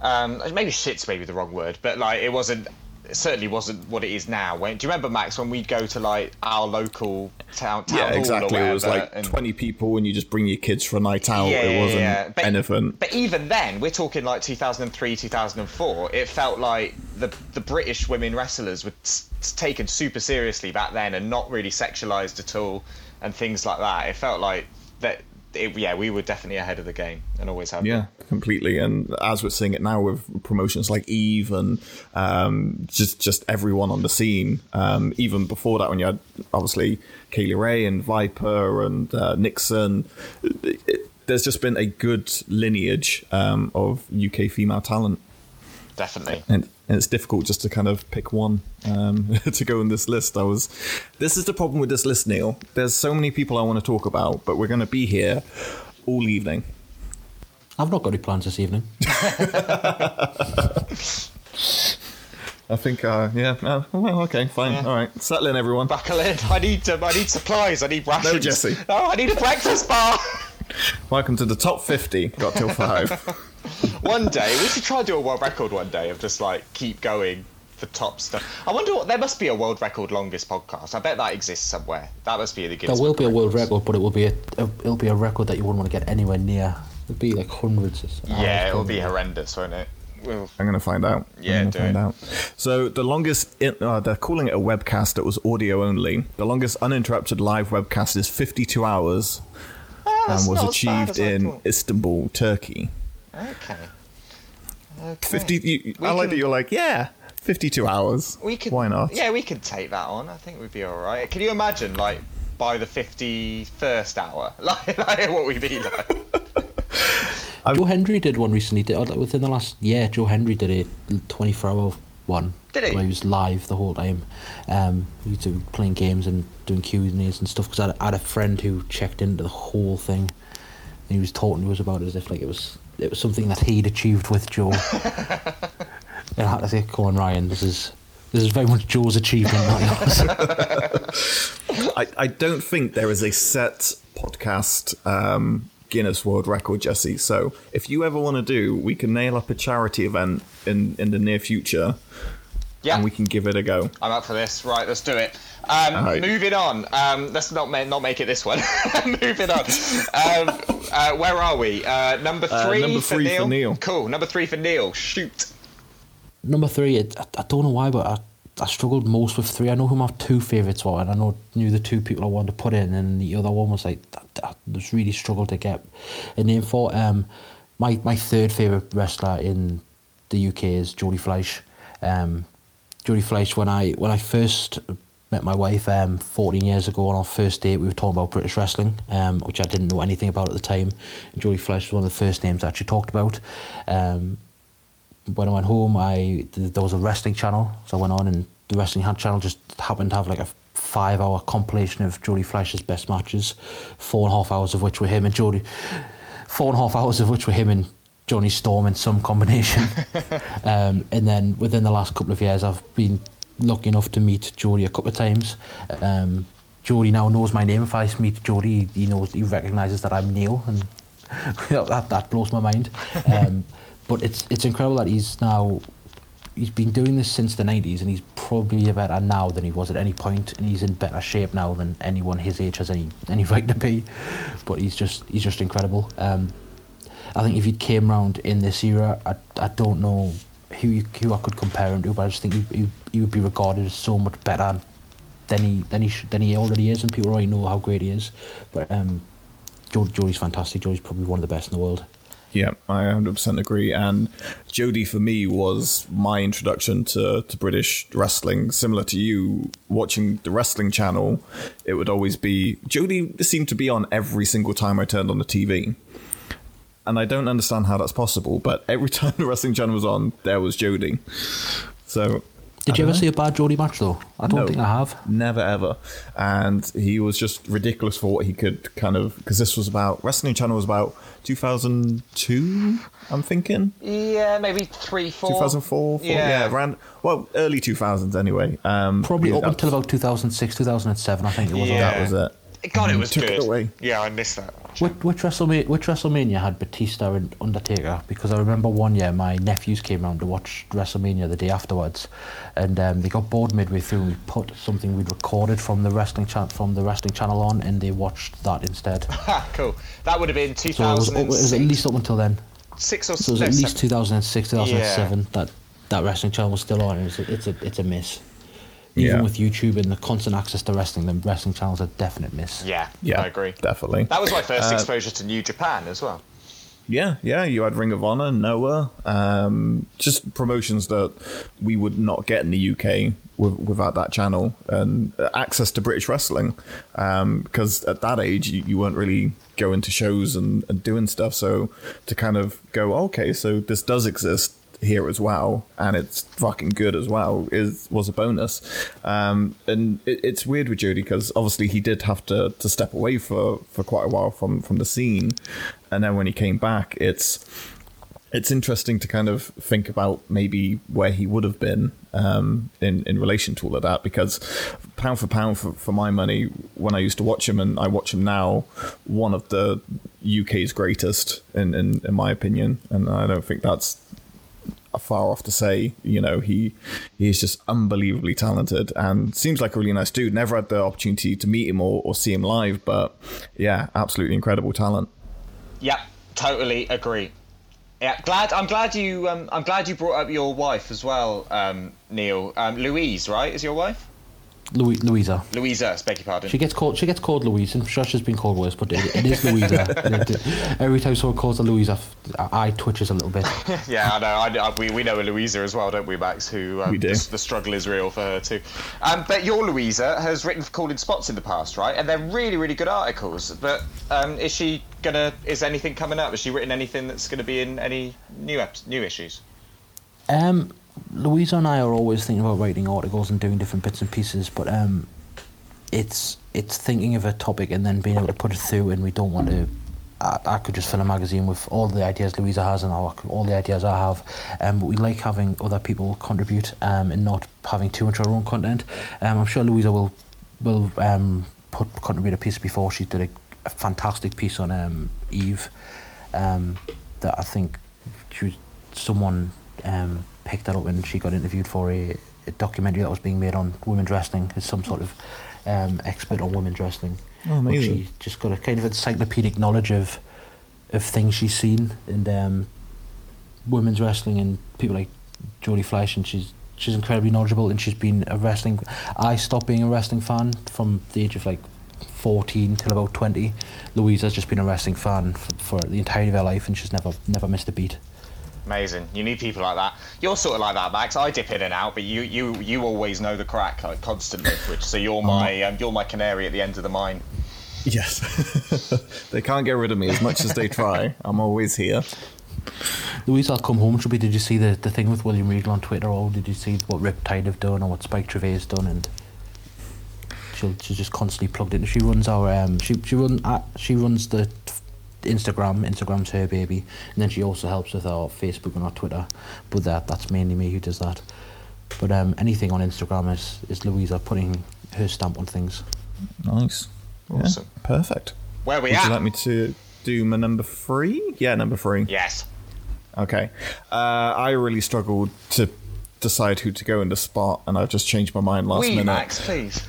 um, maybe shit's maybe the wrong word, but like it wasn't. It certainly wasn't what it is now. When, do you remember, Max, when we'd go to like our local town, town yeah, hall exactly. Or whatever, it was like and, twenty people, and you just bring your kids for a night out. Yeah, it wasn't yeah. but, anything. But even then, we're talking like two thousand three, two thousand four. It felt like the the British women wrestlers were t- taken super seriously back then, and not really sexualized at all, and things like that. It felt like that. It, yeah, we were definitely ahead of the game and always have. Yeah, been. Completely. And as we're seeing it now with promotions like Eve and um, just just everyone on the scene, um, even before that when you had obviously Kaylee Ray and Viper and uh, Nixon, it, it, there's just been a good lineage um, of U K female talent. Definitely. And, and it's difficult just to kind of pick one um, to go in this list. I was, this is the problem with this list, Neil. There's so many people I want to talk about, but we're going to be here all evening. I've not got any plans this evening. I think, uh, yeah. Uh, well, okay, fine. Yeah. All right. Settle in, everyone. Buckle in. I need, um, I need supplies. I need rations. No, Jesse. No, I need a breakfast bar. Welcome to the top fifty. Got till five. One day we should try and do a world record one day of just like keep going for top stuff. I wonder what there must be a world record longest podcast. I bet that exists somewhere. That must be the Guinness. There will be a world record, but it will be a, a it'll be a record that you wouldn't want to get anywhere near. It'll be like hundreds. Of yeah, it'll be horrendous, won't it? We'll... I'm gonna find out. Yeah, do find it. Out. So the longest, in, uh, they're calling it a webcast that was audio only. The longest uninterrupted live webcast is fifty-two hours. Oh, and was achieved in Istanbul, Turkey. Okay. okay. fifty. You, I like can, that you're like, yeah, fifty-two hours. We could, why not? Yeah, we could take that on. I think we'd be all right. Can you imagine, like, by the fifty-first hour? Like, like what we'd be like. Joe Hendry did one recently. Did, within the last year, Joe Hendry did a twenty-four hour one. Did he? Where he was live the whole time. Um, he was playing games and doing Q and A's and stuff, because I, I had a friend who checked into the whole thing, and he was talking to us about it as if, like, it was... It was something that he'd achieved with Joe. And I had to say, come on, Ryan, this is this is very much Joe's achievement. I, I don't think there is a set podcast um, Guinness World Record, Jesse. So if you ever want to do, we can nail up a charity event in, in the near future. Yeah. And we can give it a go. I'm up for this. Right, let's do it. Um, right. Moving on. Um, let's not ma- not make it this one. Moving on. Um, uh, where are we? Uh, number three, uh, number three for, Neil. for Neil. Cool. Number three for Neil. Shoot. Number three. It, I, I don't know why, but I, I struggled most with three. I know who my two favourites were, and I know knew the two people I wanted to put in, and the other one was like I, I just really struggled to get a name for. Um, my my third favourite wrestler in the U K is Jody Fleisch. Um, Jody Fleisch. When I when I first met my wife um, fourteen years ago on our first date, we were talking about British wrestling, um, which I didn't know anything about at the time. And Jody Fleisch was one of the first names I actually talked about. Um, when I went home, I there was a wrestling channel, so I went on, and the wrestling channel just happened to have like a five-hour compilation of Jody Fleisch's best matches, four and a half hours of which were him and Jody, four and a half hours of which were him and Johnny Storm in some combination. um, and then within the last couple of years, I've been lucky enough to meet Jody a couple of times. Um, Jody now knows my name. If I meet Jody, he knows, he recognises that I'm Neil, and that, that blows my mind. Um, but it's it's incredible that he's now, he's been doing this since the nineties, and he's probably better now than he was at any point, and he's in better shape now than anyone his age has any any right to be. But he's just he's just incredible. Um, I think if he came round in this era, I I don't know who who I could compare him to, but I just think he he, he would be regarded as so much better than he than he sh- than he already is, and people already know how great he is. But um, Jody, Jody's fantastic. Jody's probably one of the best in the world. Yeah, I one hundred percent agree. And Jody, for me, was my introduction to, to British wrestling. Similar to you, watching the wrestling channel, it would always be... Jody seemed to be on every single time I turned on the T V. And I don't understand how that's possible, but every time the wrestling channel was on, there was Jody. So... Did you ever know. see a bad Jody match, though? I don't no, think I have. Never, ever. And he was just ridiculous for what he could kind of... Because this was about... Wrestling Channel was about two thousand two, I'm thinking? Yeah, maybe three, four two thousand four Four, yeah. yeah, around... Well, early two thousands anyway. Um, Probably yeah, up until about two thousand six, two thousand seven I think it was. Yeah. That was it. God, it was took good. It away. Yeah, I missed that. Which, which, WrestleMania, which WrestleMania had Batista and Undertaker? Because I remember one year my nephews came round to watch WrestleMania the day afterwards, and um, they got bored midway through. We put something we'd recorded from the wrestling cha- from the wrestling channel on, and they watched that instead. Cool. That would have been two thousand. So it, it was at least up until then. Six or so. It was at least seven. two thousand six, two thousand seven Yeah. That that wrestling channel was still on. It was a, it's a it's a miss. Even yeah. with YouTube and the constant access to wrestling, the wrestling channels are a definite miss. Yeah, yeah, I agree. Definitely. That was my first uh, exposure to New Japan as well. Yeah, yeah. You had Ring of Honor, Noah, um, just promotions that we would not get in the U K w- without that channel, and access to British wrestling. Um, because at that age, you, you weren't really going to shows and, and doing stuff. So to kind of go, okay, so this does exist here as well, and it's fucking good as well, is was a bonus. Um and it, it's weird with Jody, because obviously he did have to to step away for for quite a while from from the scene, and then when he came back, it's it's interesting to kind of think about maybe where he would have been um in in relation to all of that, because pound for pound, for, for my money, when I used to watch him and I watch him now, one of the U K's greatest in in, in my opinion, and I don't think that's far off to say. You know, he he's just unbelievably talented and seems like a really nice dude. Never had the opportunity to meet him or, or see him live, but yeah, absolutely incredible talent. Yeah, totally agree. Yeah, glad I'm glad you um, I'm glad you brought up your wife as well, um, Neil. Um, Louise, right, is your wife? Louis, Louisa. Louisa, beg your pardon. She gets called. She gets called Louise, and sure she's been called worse, but it, it is Louisa. It, it, every time someone calls her Louisa, I twitches a little bit. Yeah, I know. I, I, we we know a Louisa as well, don't we, Max? Who um, we do. The, the struggle is real for her too. Um, but your Louisa has written for Calling Spots in the past, right? And they're really, really good articles. But um, is she gonna? Is anything coming up? Has she written anything that's gonna be in any new eps- new issues? Um. Louisa and I are always thinking about writing articles and doing different bits and pieces, but um, it's it's thinking of a topic and then being able to put it through, and we don't want to... I, I could just fill a magazine with all the ideas Louisa has and all, all the ideas I have, um, but we like having other people contribute um, and not having too much of our own content. Um, I'm sure Louisa will will um, put contribute a piece before. She did a, a fantastic piece on um, Eve um, that I think she was, someone... Um, picked that up, and she got interviewed for a, a documentary that was being made on women's wrestling as some sort of um, expert on women's wrestling. Oh, amazing. She just got a kind of encyclopedic knowledge of of things she's seen, and um, women's wrestling, and people like Jody Fleisch, and she's she's incredibly knowledgeable, and she's been a wrestling... I stopped being a wrestling fan from the age of like fourteen till about twenty. Louisa's just been a wrestling fan for, for the entirety of her life, and she's never never missed a beat. Amazing. You need people like that. You're sort of like that, Max. I dip in and out, but you you, you always know the crack, like, constantly. Which, so you're my um, you're my canary at the end of the mine. Yes. They can't get rid of me as much as they try. I'm always here. Louisa, I'll come home. She'll be, did you see the, the thing with William Regal on Twitter? Or did you see what Riptide have done or what Spike Trivet has done? And she'll, she's just constantly plugged in. She runs our um she she run uh, she runs the Instagram. Instagram's her baby, and then she also helps with our Facebook and our Twitter. But that that's mainly me who does that. But um, anything on Instagram is is Louisa putting her stamp on things. Nice, awesome, yeah, perfect. Where we Would at? Would you like me to do my number three? Yeah, number three. Yes. Okay. Uh, I really struggled to decide who to go in the spot, and I've just changed my mind last we, minute. Max, please.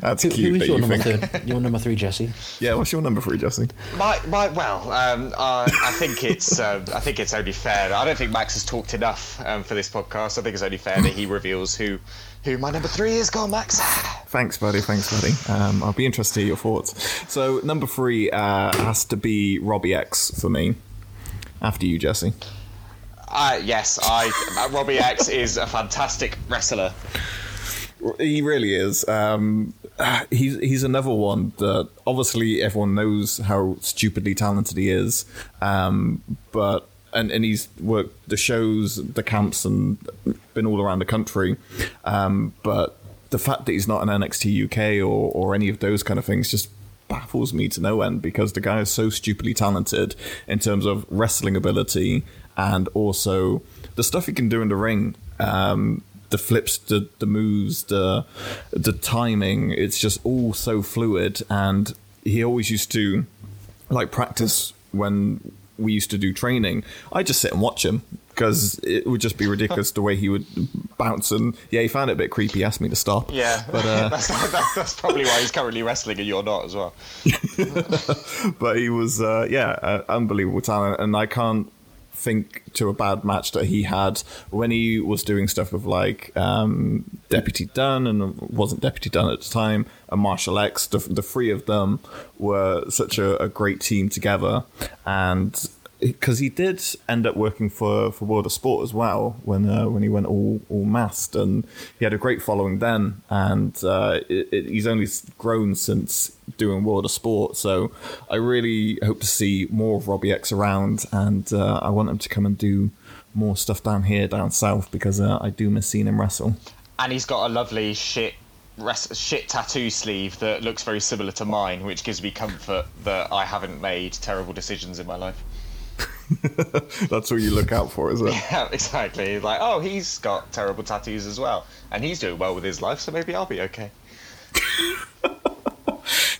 That's who, cute. Who is your, you number think. your number three, Jesse? Yeah, what's your number three, Jesse? My, my, well, um, uh, I think it's, uh, I think it's only fair. I don't think Max has talked enough um, for this podcast. I think it's only fair that he reveals who, who my number three is. Go on, Max. Thanks, buddy. Thanks, buddy. Um, I'll be interested to hear your thoughts. So, number three uh, has to be Robbie X for me. After you, Jesse. Uh, yes, I. Robbie X is a fantastic wrestler. He really is. Um, he's he's another one that obviously everyone knows how stupidly talented he is, um, but and, and he's worked the shows, the camps, and been all around the country. Um, but the fact that he's not in N X T U K or or any of those kind of things just baffles me to no end, because the guy is so stupidly talented in terms of wrestling ability and also the stuff he can do in the ring. Um, the flips, the, the moves, the the timing, it's just all so fluid. And he always used to, like, practice when we used to do training. I just sit and watch him because it would just be ridiculous the way he would bounce. And yeah, he found it a bit creepy, asked me to stop. Yeah, but, uh, that's, that's, that's probably why he's currently wrestling and you're not as well. But he was, uh, yeah, uh, unbelievable talent. And I can't think to a bad match that he had when he was doing stuff with, like, um, Deputy Dunn, and wasn't Deputy Dunn at the time, and Marshall X. The, the three of them were such a, a great team together. And because he did end up working for, for World of Sport as well when uh, when he went all, all masked, and he had a great following then, and uh, it, it, he's only grown since doing World of Sport. So I really hope to see more of Robbie X around, and uh, I want him to come and do more stuff down here, down south, because uh, I do miss seeing him wrestle. And he's got a lovely shit res- shit tattoo sleeve that looks very similar to mine, which gives me comfort that I haven't made terrible decisions in my life. That's what you look out for, is it? Yeah, exactly. Like, oh, he's got terrible tattoos as well, and he's doing well with his life, so maybe I'll be okay.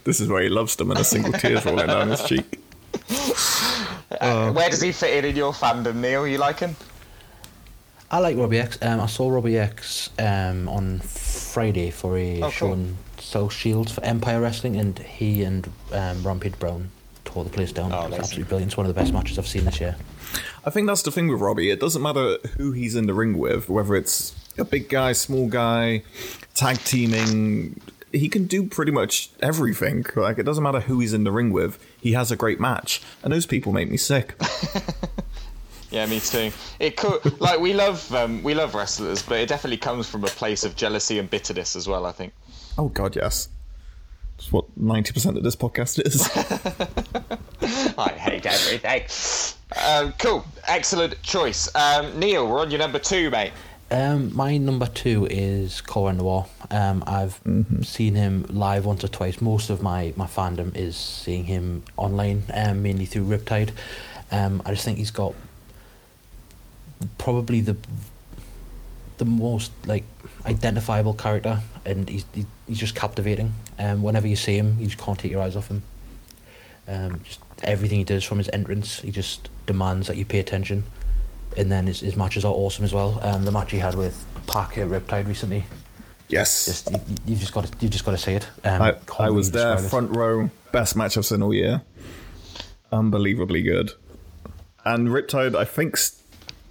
This is where he loves them, and a single tear's rolling down his cheek. Uh, um, where does he fit in in your fandom, Neil? You like him? I like Robbie X. Um, I saw Robbie X um, on Friday for a oh, show cool. on South Shields for Empire Wrestling, and he and um, Rampage Brown tore the place down. Oh, it's absolutely brilliant. It's one of the best matches I've seen this year. I think that's the thing with Robbie. It doesn't matter who he's in the ring with, whether it's a big guy, small guy, tag teaming. He can do pretty much everything. Like, it doesn't matter who he's in the ring with. He has a great match, and those people make me sick. Yeah, me too. It could, like, we love um, we love wrestlers, but it definitely comes from a place of jealousy and bitterness as well, I think. Oh God, yes. It's what ninety percent of this podcast is. I hate everything. Um, cool. Excellent choice. Um, Neil, we're on your number two, mate. Um, my number two is Colin Noir. Um, I've mm-hmm. seen him live once or twice. Most of my, my fandom is seeing him online, um, mainly through Riptide. Um, I just think he's got probably the the most, like, identifiable character, and he's he, he's just captivating. Um, whenever you see him, you just can't take your eyes off him. Um, just everything he does, from his entrance, he just demands that you pay attention. And then his, his matches are awesome as well. Um, the match he had with Pac at Riptide recently. Yes, just, you, you've just got to you've just got to see it. Um, I, I was there, front row, best match I've seen all year. Unbelievably good. And Riptide, I think, st-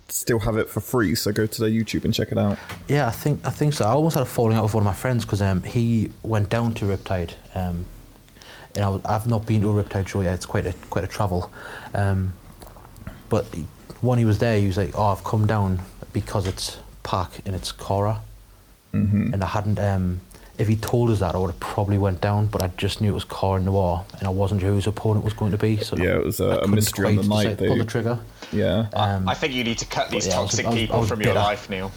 still have it for free. So go to their YouTube and check it out. Yeah, I think I think so. I almost had a falling out with one of my friends because um, he went down to Riptide. Um, and I was, I've not been to a Riptide show yet. It's quite a quite a travel. Um, but. He, When he was there, he was like, "Oh, I've come down because it's Pac and it's Cora," mm-hmm. and I hadn't. Um, If he told us that, I would have probably went down, but I just knew it was Colin Noir, and I wasn't sure who his opponent was going to be. So yeah, it was a, a mystery on the night. They... Pull the trigger. Yeah. Um, I think you need to cut these yeah, toxic was, people I was, I was from bitter. Your life, Neil.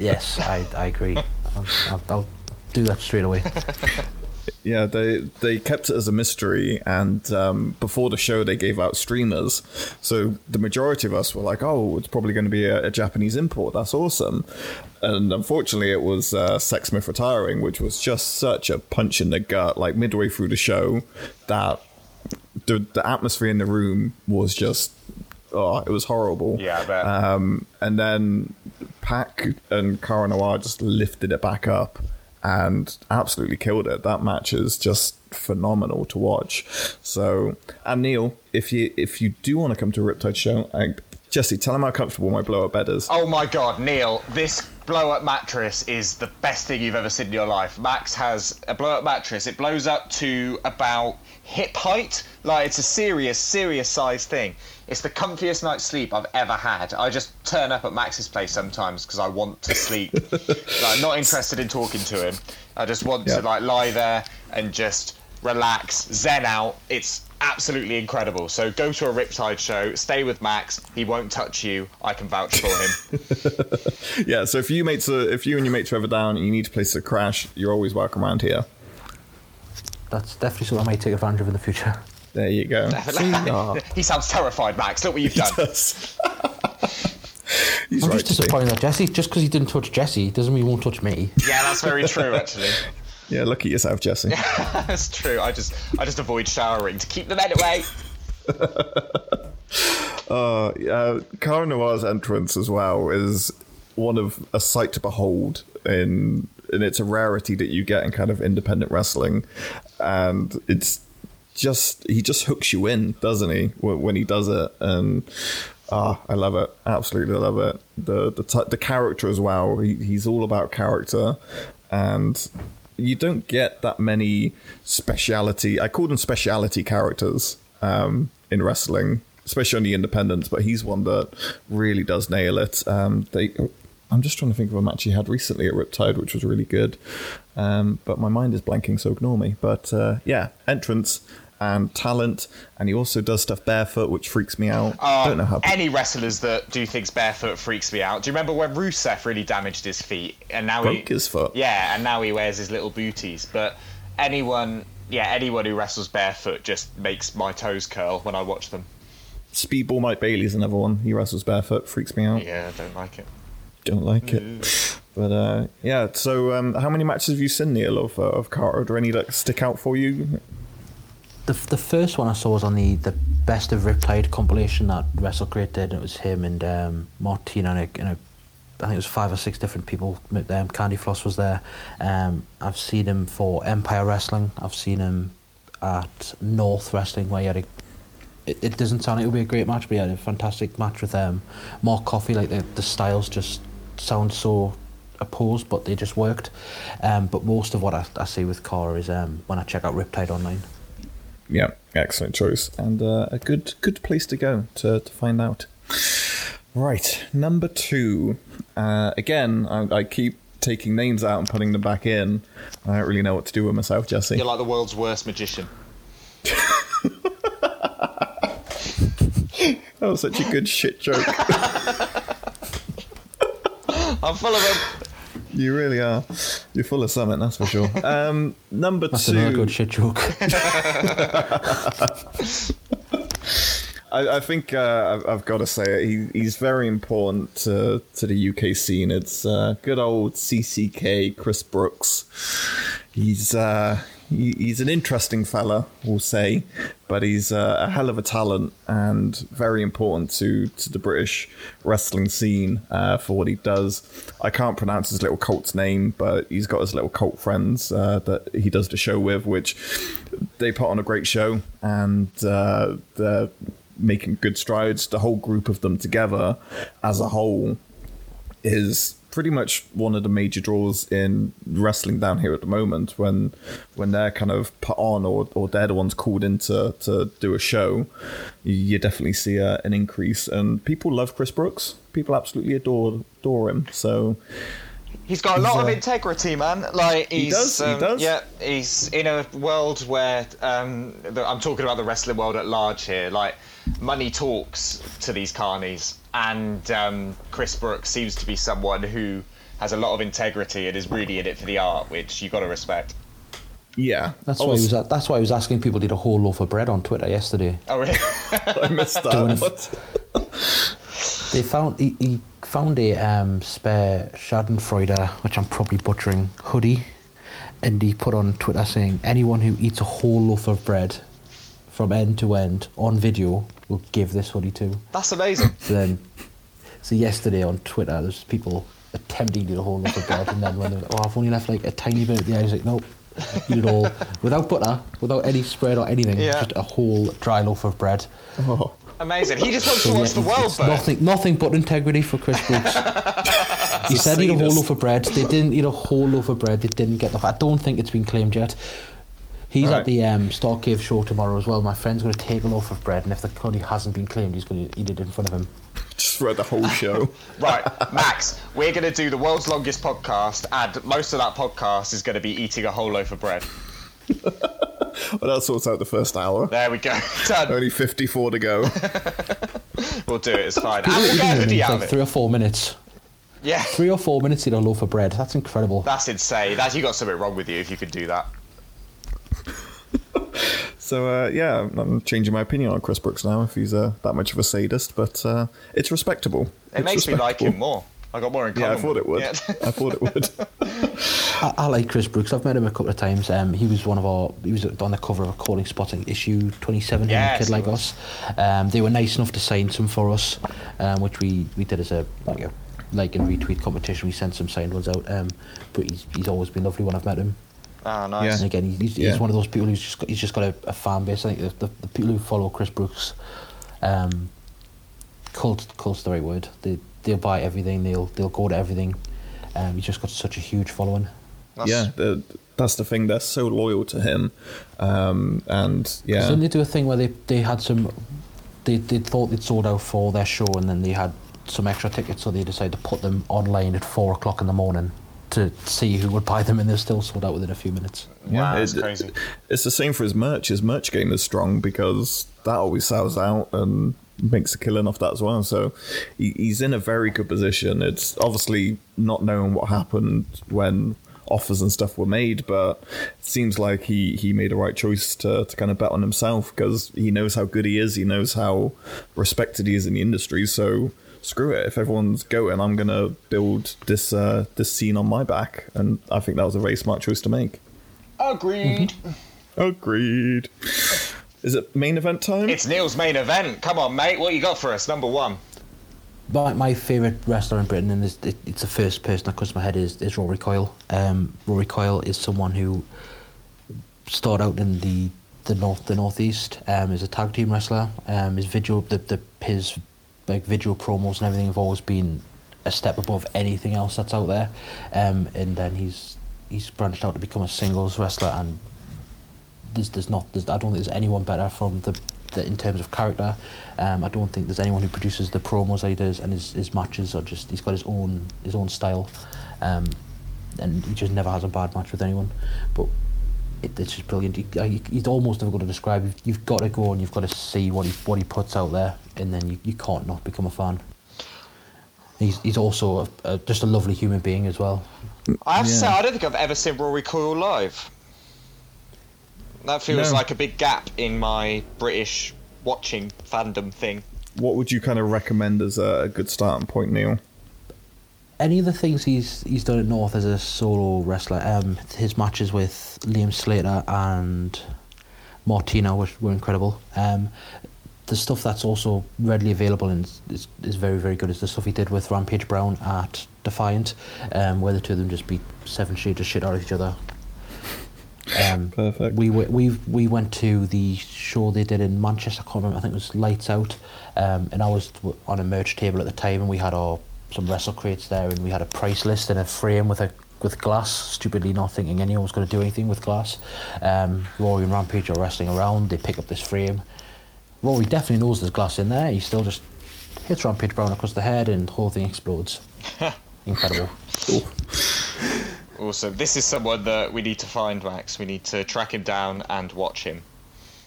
Yes, I, I agree. I'll, I'll, I'll do that straight away. Yeah, they they kept it as a mystery, and um, before the show they gave out streamers, so the majority of us were like, oh, it's probably going to be a, a Japanese import, that's awesome. And unfortunately it was uh, Sexsmith retiring, which was just such a punch in the gut, like midway through the show, that the, the atmosphere in the room was just, oh, it was horrible. Yeah, I bet. Um, and then Pac and Colin Noir just lifted it back up and absolutely killed it. That match is just phenomenal to watch. So, and Neil, if you if you do want to come to a Riptide show, I, Jesse, tell him how comfortable my blow-up bed is. Oh my God, Neil, this blow-up mattress is the best thing you've ever seen in your life. Max has a blow-up mattress. It blows up to about hip height. Like, it's a serious, serious size thing. It's the comfiest night's sleep I've ever had. I just turn up at Max's place sometimes because I want to sleep. Like, not interested in talking to him. I just want yeah. to like lie there and just relax, zen out. It's absolutely incredible. So go to a Riptide show, stay with Max. He won't touch you. I can vouch for him. Yeah. So if you mates, are, if you and your mates are ever down and you need a place to crash, you're always welcome around here. That's definitely something I may take advantage of in the future. There you go. Oh. He sounds terrified, Max. Look what you've done. He does. He's I'm right just disappointed that Jesse, just because he didn't touch Jesse doesn't mean he won't touch me. Yeah, that's very true, actually. Yeah, look at yourself, Jesse. That's true. I just, I just avoid showering to keep the men away. uh, uh, Colin Noir's entrance as well is one of a sight to behold in, and it's a rarity that you get in kind of independent wrestling, and it's. Just he just hooks you in, doesn't he? When he does it, and ah, I love it, absolutely love it. The the t- the character as well. He, he's all about character, and you don't get that many speciality. I call them speciality characters um, in wrestling, especially on the independents. But he's one that really does nail it. Um, they, I'm just trying to think of a match he had recently at Riptide, which was really good. Um, but my mind is blanking, so ignore me. But uh, yeah, entrance. And talent, and he also does stuff barefoot, which freaks me out. Uh, I don't know how any wrestlers that do things barefoot freaks me out. Do you remember when Rusev really damaged his feet, and now broke he, his foot? Yeah, and now he wears his little booties. But anyone, yeah, anyone who wrestles barefoot just makes my toes curl when I watch them. Speedball Mike Bailey's another one. He wrestles barefoot, freaks me out. Yeah, I don't like it. Don't like no. it. But uh, yeah, so um, how many matches have you seen, Neil, of uh, of Carter? Do any like stick out for you? The the first one I saw was on the, the Best of Riptide compilation that WrestleCrate did, and it was him and um, Martina and, a, and a, I think it was five or six different people. Um, Candy Floss was there. Um, I've seen him for Empire Wrestling. I've seen him at North Wrestling, where he had a, it, it doesn't sound like it would be a great match, but he had a fantastic match with um, Mark Coffey. Like the, the styles just sound so opposed, but they just worked. Um, but most of what I, I see with Cara is um, when I check out Riptide online. Yeah, excellent choice, and uh, a good good place to go to, to find out. Right, number two. Uh, again, I, I keep taking names out and putting them back in. I don't really know what to do with myself, Jesse. You're like the world's worst magician. That was such a good shit joke. I'm full of them. You really are. You're full of something, that's for sure. Um, number that's two. That's a good shit joke. I, I think uh, I've, I've got to say it. He, he's very important to, to the U K scene. It's uh, good old C C K, Chris Brooks. He's uh, he, he's an interesting fella, we'll say, but he's uh, a hell of a talent and very important to, to the British wrestling scene uh, for what he does. I can't pronounce his little cult's name, but he's got his little cult friends uh, that he does the show with, which they put on a great show, and uh, they're making good strides. The whole group of them together as a whole is pretty much one of the major draws in wrestling down here at the moment. When when they're kind of put on, or, or they're the ones called in to, to do a show, you definitely see a, an increase. And people love Chris Brooks. People absolutely adore adore him. So He's got a lot uh, of integrity, man. Like he's, he does, um, he does. Yeah, he's in a world where um, the, I'm talking about the wrestling world at large here. Like, money talks to these carnies, and um, Chris Brooks seems to be someone who has a lot of integrity and is really in it for the art, which you got to respect. Yeah, that's also, why he was. That's why he was asking people to eat a whole loaf of bread on Twitter yesterday. Oh really? I missed that. They found he, he found a um, spare Schadenfreude, which I'm probably butchering, hoodie, and he put on Twitter saying, "Anyone who eats a whole loaf of bread from end to end on video will give this hoodie to." That's amazing. So then, so yesterday on Twitter, there's people attempting to eat a whole loaf of bread, and then when they're like, "Oh, I've only left like a tiny bit," the I was like, "Nope." Eat it all without butter, without any spread or anything, yeah. Just a whole dry loaf of bread. Oh. Amazing. He just wants so to watch yeah, the world burn. Nothing, nothing but integrity for Chris Brooks. He said eat a whole loaf of bread. They didn't eat a whole loaf of bread. They didn't get the. I don't think it's been claimed yet. He's right. At the um, Star Cave show tomorrow as well. My friend's going to take a loaf of bread, and if the hoodie hasn't been claimed, he's going to eat it in front of him. Just throughout the whole show. Right, Max, we're going to do the world's longest podcast, and most of that podcast is going to be eating a whole loaf of bread. Well, that sorts out the first hour. There we go. Done. Only fifty-four to go. We'll do it, it's fine. And we'll get a video out of it. Three or four minutes. Yeah. Three or four minutes to eat a loaf of bread. That's incredible. That's insane. That, you got something wrong with you if you could do that. So uh, yeah, I'm changing my opinion on Chris Brooks now if he's uh, that much of a sadist, but uh, it's respectable. It it's makes respectable. Me like him more. I got more in common. Yeah, I thought it would. Yeah. I thought it would. I, I like Chris Brooks. I've met him a couple of times. Um, he was one of our. He was on the cover of a Calling Spotting issue twenty-seven. Yes, kid like us. Um, they were nice enough to sign some for us, um, which we, we did as a like a like and retweet competition. We sent some signed ones out. Um, but he's he's always been lovely when I've met him. Oh, nice. Yeah. And again, he's, he's yeah. one of those people who's just got, he's just got a, a fan base. I think the, the, the people who follow Chris Brooks, um, cult, cult's the right word. They they'll buy everything. They'll they'll go to everything. Um, he's just got such a huge following. That's, yeah, the, that's the thing. They're so loyal to him, um, and yeah. Didn't they do a thing where they, they had some, they they thought they'd sold out for their show, and then they had some extra tickets, so they decided to put them online at four o'clock in the morning. To see who would buy them, and they're still sold out within a few minutes. Wow, that's crazy. It's the same for his merch. His merch game is strong because that always sells out and makes a killing off that as well. So he's in a very good position. It's obviously not knowing what happened when offers and stuff were made, but it seems like he, he made a right choice to, to kind of bet on himself because he knows how good he is. He knows how respected he is in the industry. So screw it, if everyone's going, I'm going to build this uh, this scene on my back. And I think that was a very smart choice to make. Agreed. Mm-hmm. Agreed. Is it main event time? It's Neil's main event. Come on, mate. What you got for us? Number one. My, my favourite wrestler in Britain, and it's, it, it's the first person that comes to my head, is, is Rory Coyle. Um, Rory Coyle is someone who started out in the, the north, the northeast, um, is a tag team wrestler. Um, his video, the, the his... like video promos and everything have always been a step above anything else that's out there, um, and then he's he's branched out to become a singles wrestler, and there's there's not there's, I don't think there's anyone better from the, the in terms of character. Um, I don't think there's anyone who produces the promos that he does, and his, his matches are just he's got his own his own style, um, and he just never has a bad match with anyone. But it, it's just brilliant. You, you, you'd almost never got to describe. You've, you've got to go and you've got to see what he what he puts out there. And then you, you can't not become a fan. He's he's also a, a, just a lovely human being as well. I have yeah. to say, I don't think I've ever seen Rory Coyle live. That feels no. like a big gap in my British watching fandom thing. What would you kind of recommend as a good starting point, Neil? Any of the things he's he's done at North as a solo wrestler, um, his matches with Liam Slater and Martina were, were incredible. Um, The stuff that's also readily available and is, is very, very good is the stuff he did with Rampage Brown at Defiant, um, where the two of them just beat seven shades of shit out of each other. Um, Perfect. We we we went to the show they did in Manchester. I can't remember. I think it was Lights Out, um, and I was on a merch table at the time, and we had our some WrestleCrates there, and we had a price list and a frame with a with glass. Stupidly, not thinking anyone was going to do anything with glass. Um, Rory and Rampage are wrestling around. They pick up this frame. Rory definitely knows there's glass in there. He still just hits Rampage Brown across the head and the whole thing explodes. Incredible. Ooh. Also, this is someone that we need to find, Max. We need to track him down and watch him.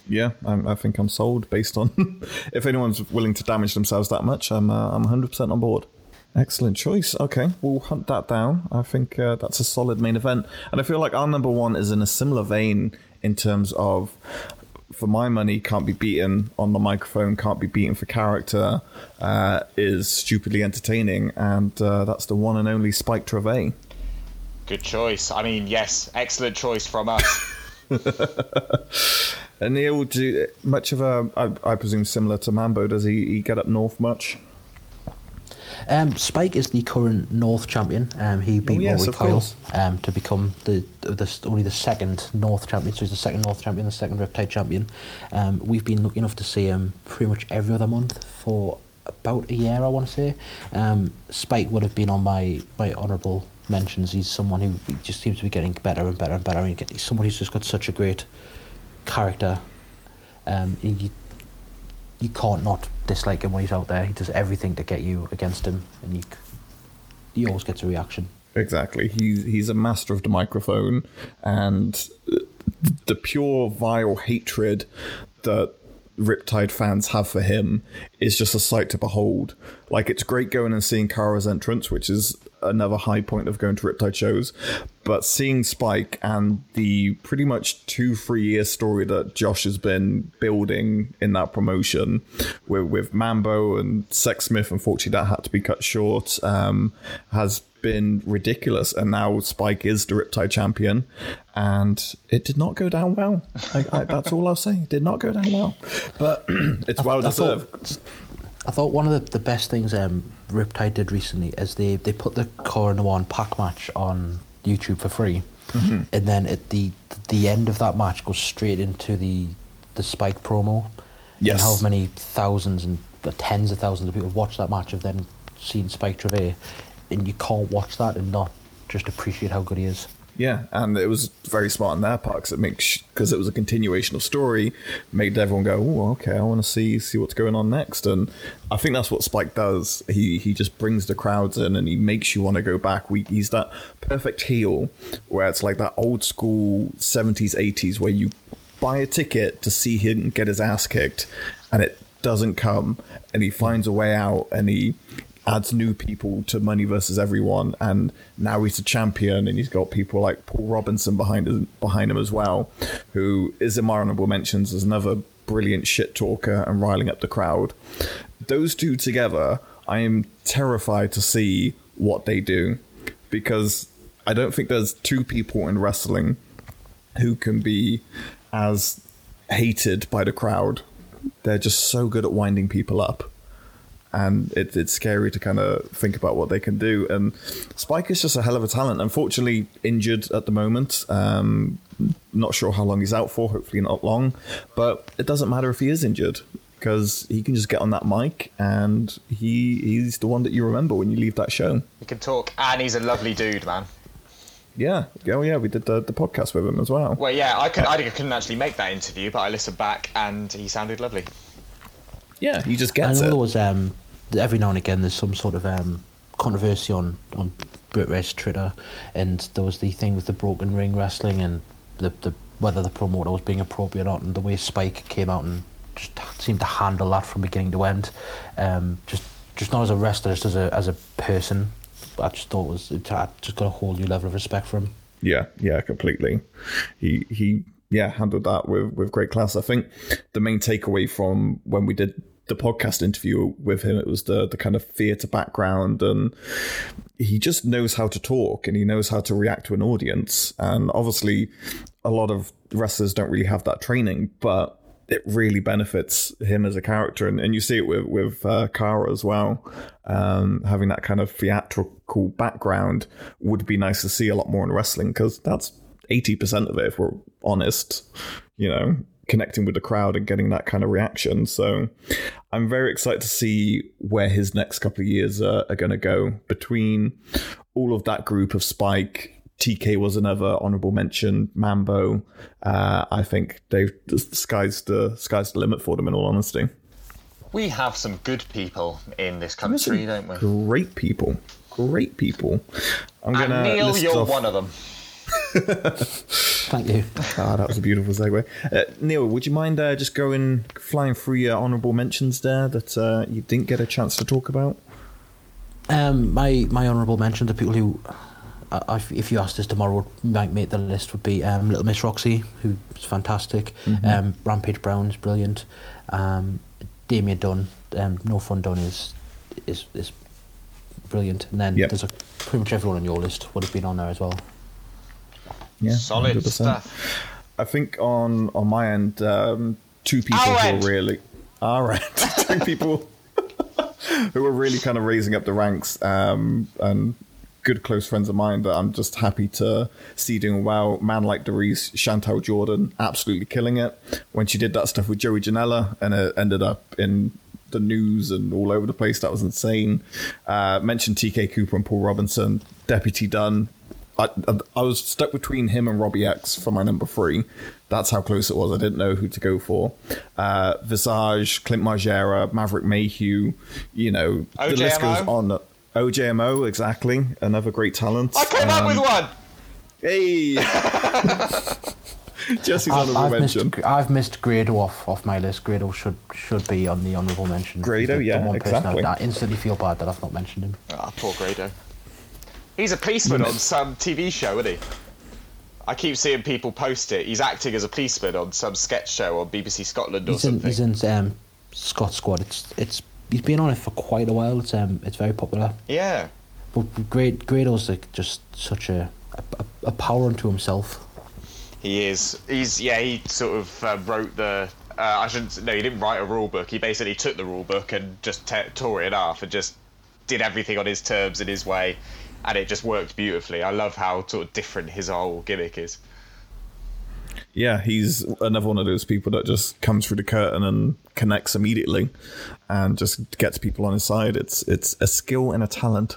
Yeah, I'm, I think I'm sold based on... if anyone's willing to damage themselves that much, I'm uh, I'm one hundred percent on board. Excellent choice. Okay, we'll hunt that down. I think uh, that's a solid main event. And I feel like our number one is in a similar vein in terms of, for my money, can't be beaten on the microphone, can't be beaten for character, uh, is stupidly entertaining. And uh, that's the one and only Spike Trivet. Good choice. I mean, yes, excellent choice from us. And he'll do much of a, I, I presume, similar to Mambo. Does he, he get up north much? Um, Spike is the current North champion. Um, he beat oh, yes, Rory Kyle um, to become the, the only the second North champion. So he's the second North champion, the second Riptide champion. Um, we've been lucky enough to see him pretty much every other month for about a year, I want to say. Um, Spike would have been on my, my honourable mentions. He's someone who just seems to be getting better and better and better. I mean, he's someone who's just got such a great character. Um, you you can't not dislike him when he's out there. He does everything to get you against him, and you he always gets a reaction. Exactly. He's he's a master of the microphone, and the pure vile hatred that Riptide fans have for him is just a sight to behold. Like, it's great going and seeing Kara's entrance, which is another high point of going to Riptide shows, but seeing Spike and the pretty much two three year story that Josh has been building in that promotion with, with Mambo and Sexsmith, unfortunately that had to be cut short, um, has been ridiculous. And now Spike is the Riptide champion, and it did not go down well. I, I, that's all I'll say. It did not go down well, but it's well deserved. I thought one of the, the best things um, Riptide did recently is they, they put the Colin Noir and Pac match on YouTube for free, mm-hmm. and then at the the end of that match goes straight into the the Spike promo. Yes. And how many thousands and tens of thousands of people watched that match have then seen Spike Trivet, and you can't watch that and not just appreciate how good he is. Yeah, and it was very smart on their part, because it was a continuation of story, made everyone go, oh, okay, I want to see see what's going on next. And I think that's what Spike does. He he just brings the crowds in, and he makes you want to go back. We, he's that perfect heel where it's like that old school seventies, eighties where you buy a ticket to see him get his ass kicked, and it doesn't come, and he finds a way out, and he adds new people to Money Versus Everyone, and now he's a champion, and he's got people like Paul Robinson behind him, behind him as well, who is in my honourable mentions as another brilliant shit talker and riling up the crowd. Those two together, I am terrified to see what they do, because I don't think there's two people in wrestling who can be as hated by the crowd. They're just so good at winding people up. And it, it's scary to kind of think about what they can do. And Spike is just a hell of a talent. Unfortunately, injured at the moment. Um, not sure how long he's out for. Hopefully not long. But it doesn't matter if he is injured, because he can just get on that mic, and he he's the one that you remember when you leave that show. He can talk, and he's a lovely dude, man. Yeah. Oh, yeah. We did the, the podcast with him as well. Well, yeah. I, could, I couldn't actually make that interview, but I listened back, and he sounded lovely. Yeah, he just gets it. Those, um every now and again there's some sort of um, controversy on, on Britress Twitter, and there was the thing with the broken ring wrestling, and the, the whether the promoter was being appropriate or not, and the way Spike came out and just seemed to handle that from beginning to end, um, just just not as a wrestler, just as a as a person. I just thought it was I just got a whole new level of respect for him. Yeah, yeah, completely. He he yeah handled that with with great class. I think the main takeaway from when we did the podcast interview with him, it was the the kind of theatre background, and he just knows how to talk, and he knows how to react to an audience. And obviously a lot of wrestlers don't really have that training, but it really benefits him as a character. And, and you see it with, with uh, Kara as well. Um, having that kind of theatrical background would be nice to see a lot more in wrestling, because that's eighty percent of it, if we're honest, you know, connecting with the crowd and getting that kind of reaction. So I'm very excited to see where his next couple of years are, are going to go. Between all of that group of Spike, T K was another honourable mention, Mambo, uh, I think they've sky's the, sky's the limit for them, in all honesty. We have some good people in this country, don't we? Great people. great people. I'm gonna. And Neil, you're off. One of them. Thank you. Ah, oh, that was a beautiful segue. Uh, Neil, would you mind uh, just going flying through your honourable mentions there that uh, you didn't get a chance to talk about? Um, my my honourable mentions are people who, uh, if you asked us tomorrow, might make the list would be um, Little Miss Roxy, who's fantastic. Mm-hmm. Um, Rampage Brown is brilliant. Um, Damien Dunn, um, No Fun Dunn is is is brilliant. And then yep. there's a, pretty much everyone on your list would have been on there as well. Yeah, solid one hundred percent stuff. I think on on my end, um, two people who are really all right. two people who are really kind of raising up the ranks, um, and good close friends of mine that I'm just happy to see doing well. Man like Doris, Chantel Jordan, absolutely killing it when she did that stuff with Joey Janela, and it ended up in the news and all over the place. That was insane. Uh, mentioned T K Cooper and Paul Robinson, Deputy Dunn. I, I, I was stuck between him and Robbie X for my number three. That's how close it was. I didn't know who to go for. Uh, Visage, Clint Margera, Maverick Mayhew, you know, O J M O. The list goes on. O J M O, exactly. Another great talent. I came um, up with one! Hey! Jesse's honourable I've mention. Missed, I've missed Grado off, off my list. Grado should should be on the honourable mention. Grado, the, yeah, the one exactly. I instantly feel bad that I've not mentioned him. Ah, oh, poor Grado. He's a policeman on some T V show, isn't he? I keep seeing people post it. He's acting as a policeman on some sketch show on B B C Scotland or he's in, something. He's in um, Scott Squad. It's it's he's been on it for quite a while. It's um it's very popular. Yeah. But Grade Grado's like just such a, a a power unto himself. He is. He's yeah. He sort of uh, wrote the. Uh, I shouldn't. No, he didn't write a rule book. He basically took the rule book and just t- tore it in half and just did everything on his terms in his way. And it just worked beautifully. I love how sort of different his whole gimmick is. Yeah, he's another one of those people that just comes through the curtain and connects immediately and just gets people on his side. It's it's a skill and a talent.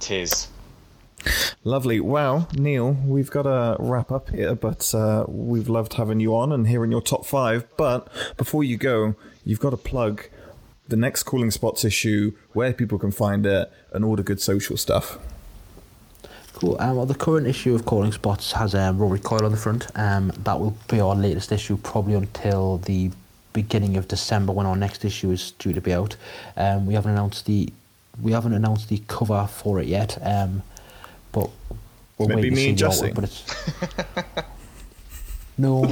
Tis. Lovely. Well, Neil, we've got to wrap up here, but uh, we've loved having you on and hearing your top five. But before you go, you've got to plug the next Calling Spots issue, where people can find it, and all the good social stuff. Cool. Um, well, the current issue of Calling Spots has um, Rory Coyle on the front. Um, that will be our latest issue probably until the beginning of December when our next issue is due to be out. Um, we haven't announced the we haven't announced the cover for it yet. Um, but well, maybe me and Jesse. No.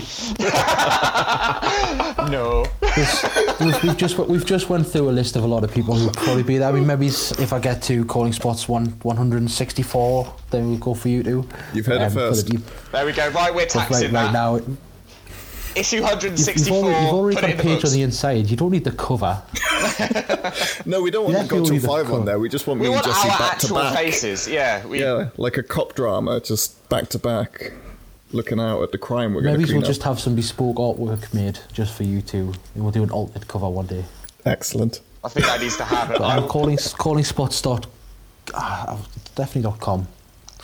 No. This, we've just we've just went through a list of a lot of people who would probably be there. I mean, maybe if I get to Calling Spots one one hundred and sixty four, then we'll go for you two. You've heard um, it first. The, you, there we go. Right, we're taxing right, that. Right now, issue one hundred and sixty four. You've already, you've already got a page on the inside. You don't need the cover. No, we don't want to go till five on there. We just want we me want and Jesse back to back. We want our actual faces. Yeah. We... Yeah, like a cop drama, just back to back. Looking out at the crime we're going to clean up. Maybe we'll just have some bespoke artwork made just for you two, and we'll do an alternate cover one day. Excellent. I think that needs to happen. I'm calling calling spots dot uh, definitely dot com.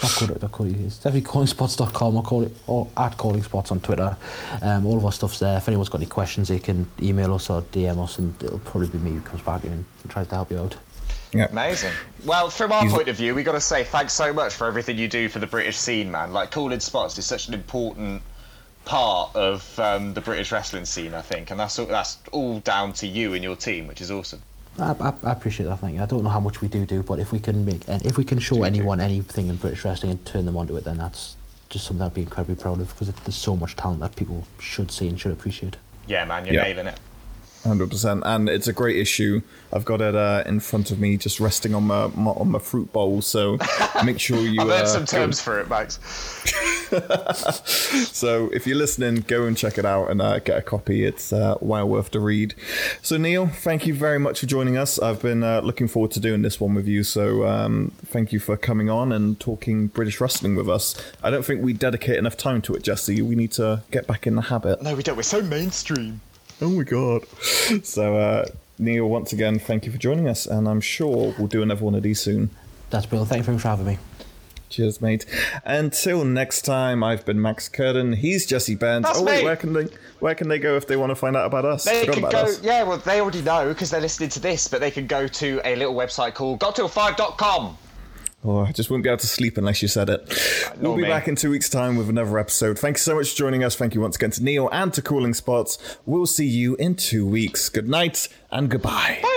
Not good, not good. It's definitely calling spots dot com or call it or at calling spots on Twitter. Um, all of our stuff's there. If anyone's got any questions, they can email us or D M us, and it'll probably be me who comes back in and tries to help you out. Yeah. Amazing. Well, from our He's... point of view, we got to say thanks so much for everything you do for the British scene, man. Like, Calling Spots is such an important part of um, the British wrestling scene, I think, and that's all, that's all down to you and your team, which is awesome. I, I, I appreciate that, thank you. I don't know how much we do do, but if we can make if we can show do anyone do. anything in British wrestling and turn them onto it, then that's just something I'd be incredibly proud of, because there's so much talent that people should see and should appreciate. Yeah, man, you're yeah. nailing it. one hundred percent, and it's a great issue. I've got it uh, in front of me, just resting on my, my on my fruit bowl. So make sure you. I've heard uh, some terms go... for it, Max. So if you're listening, go and check it out and uh, get a copy. It's uh, well worth the read. So Neil, thank you very much for joining us. I've been uh, looking forward to doing this one with you. So um, thank you for coming on and talking British wrestling with us. I don't think we dedicate enough time to it, Jesse. We need to get back in the habit. No, we don't. We're so mainstream. Oh my god. So uh, Neil, once again, thank you for joining us, and I'm sure we'll do another one of these soon. That's brilliant. Thank you very much for having me. Cheers, mate. Until next time, I've been Max Curden. He's Jesse Benz. That's oh wait, me. where can they where can they go if they want to find out about us? They can about go, us. Yeah, well they already know because they're listening to this, but they can go to a little website called got till five dot com. Oh, I just wouldn't be able to sleep unless you said it. No, we'll be man. back in two weeks' time with another episode. Thanks so much for joining us. Thank you once again to Neil and to Cooling Spots. We'll see you in two weeks. Good night and goodbye. Bye.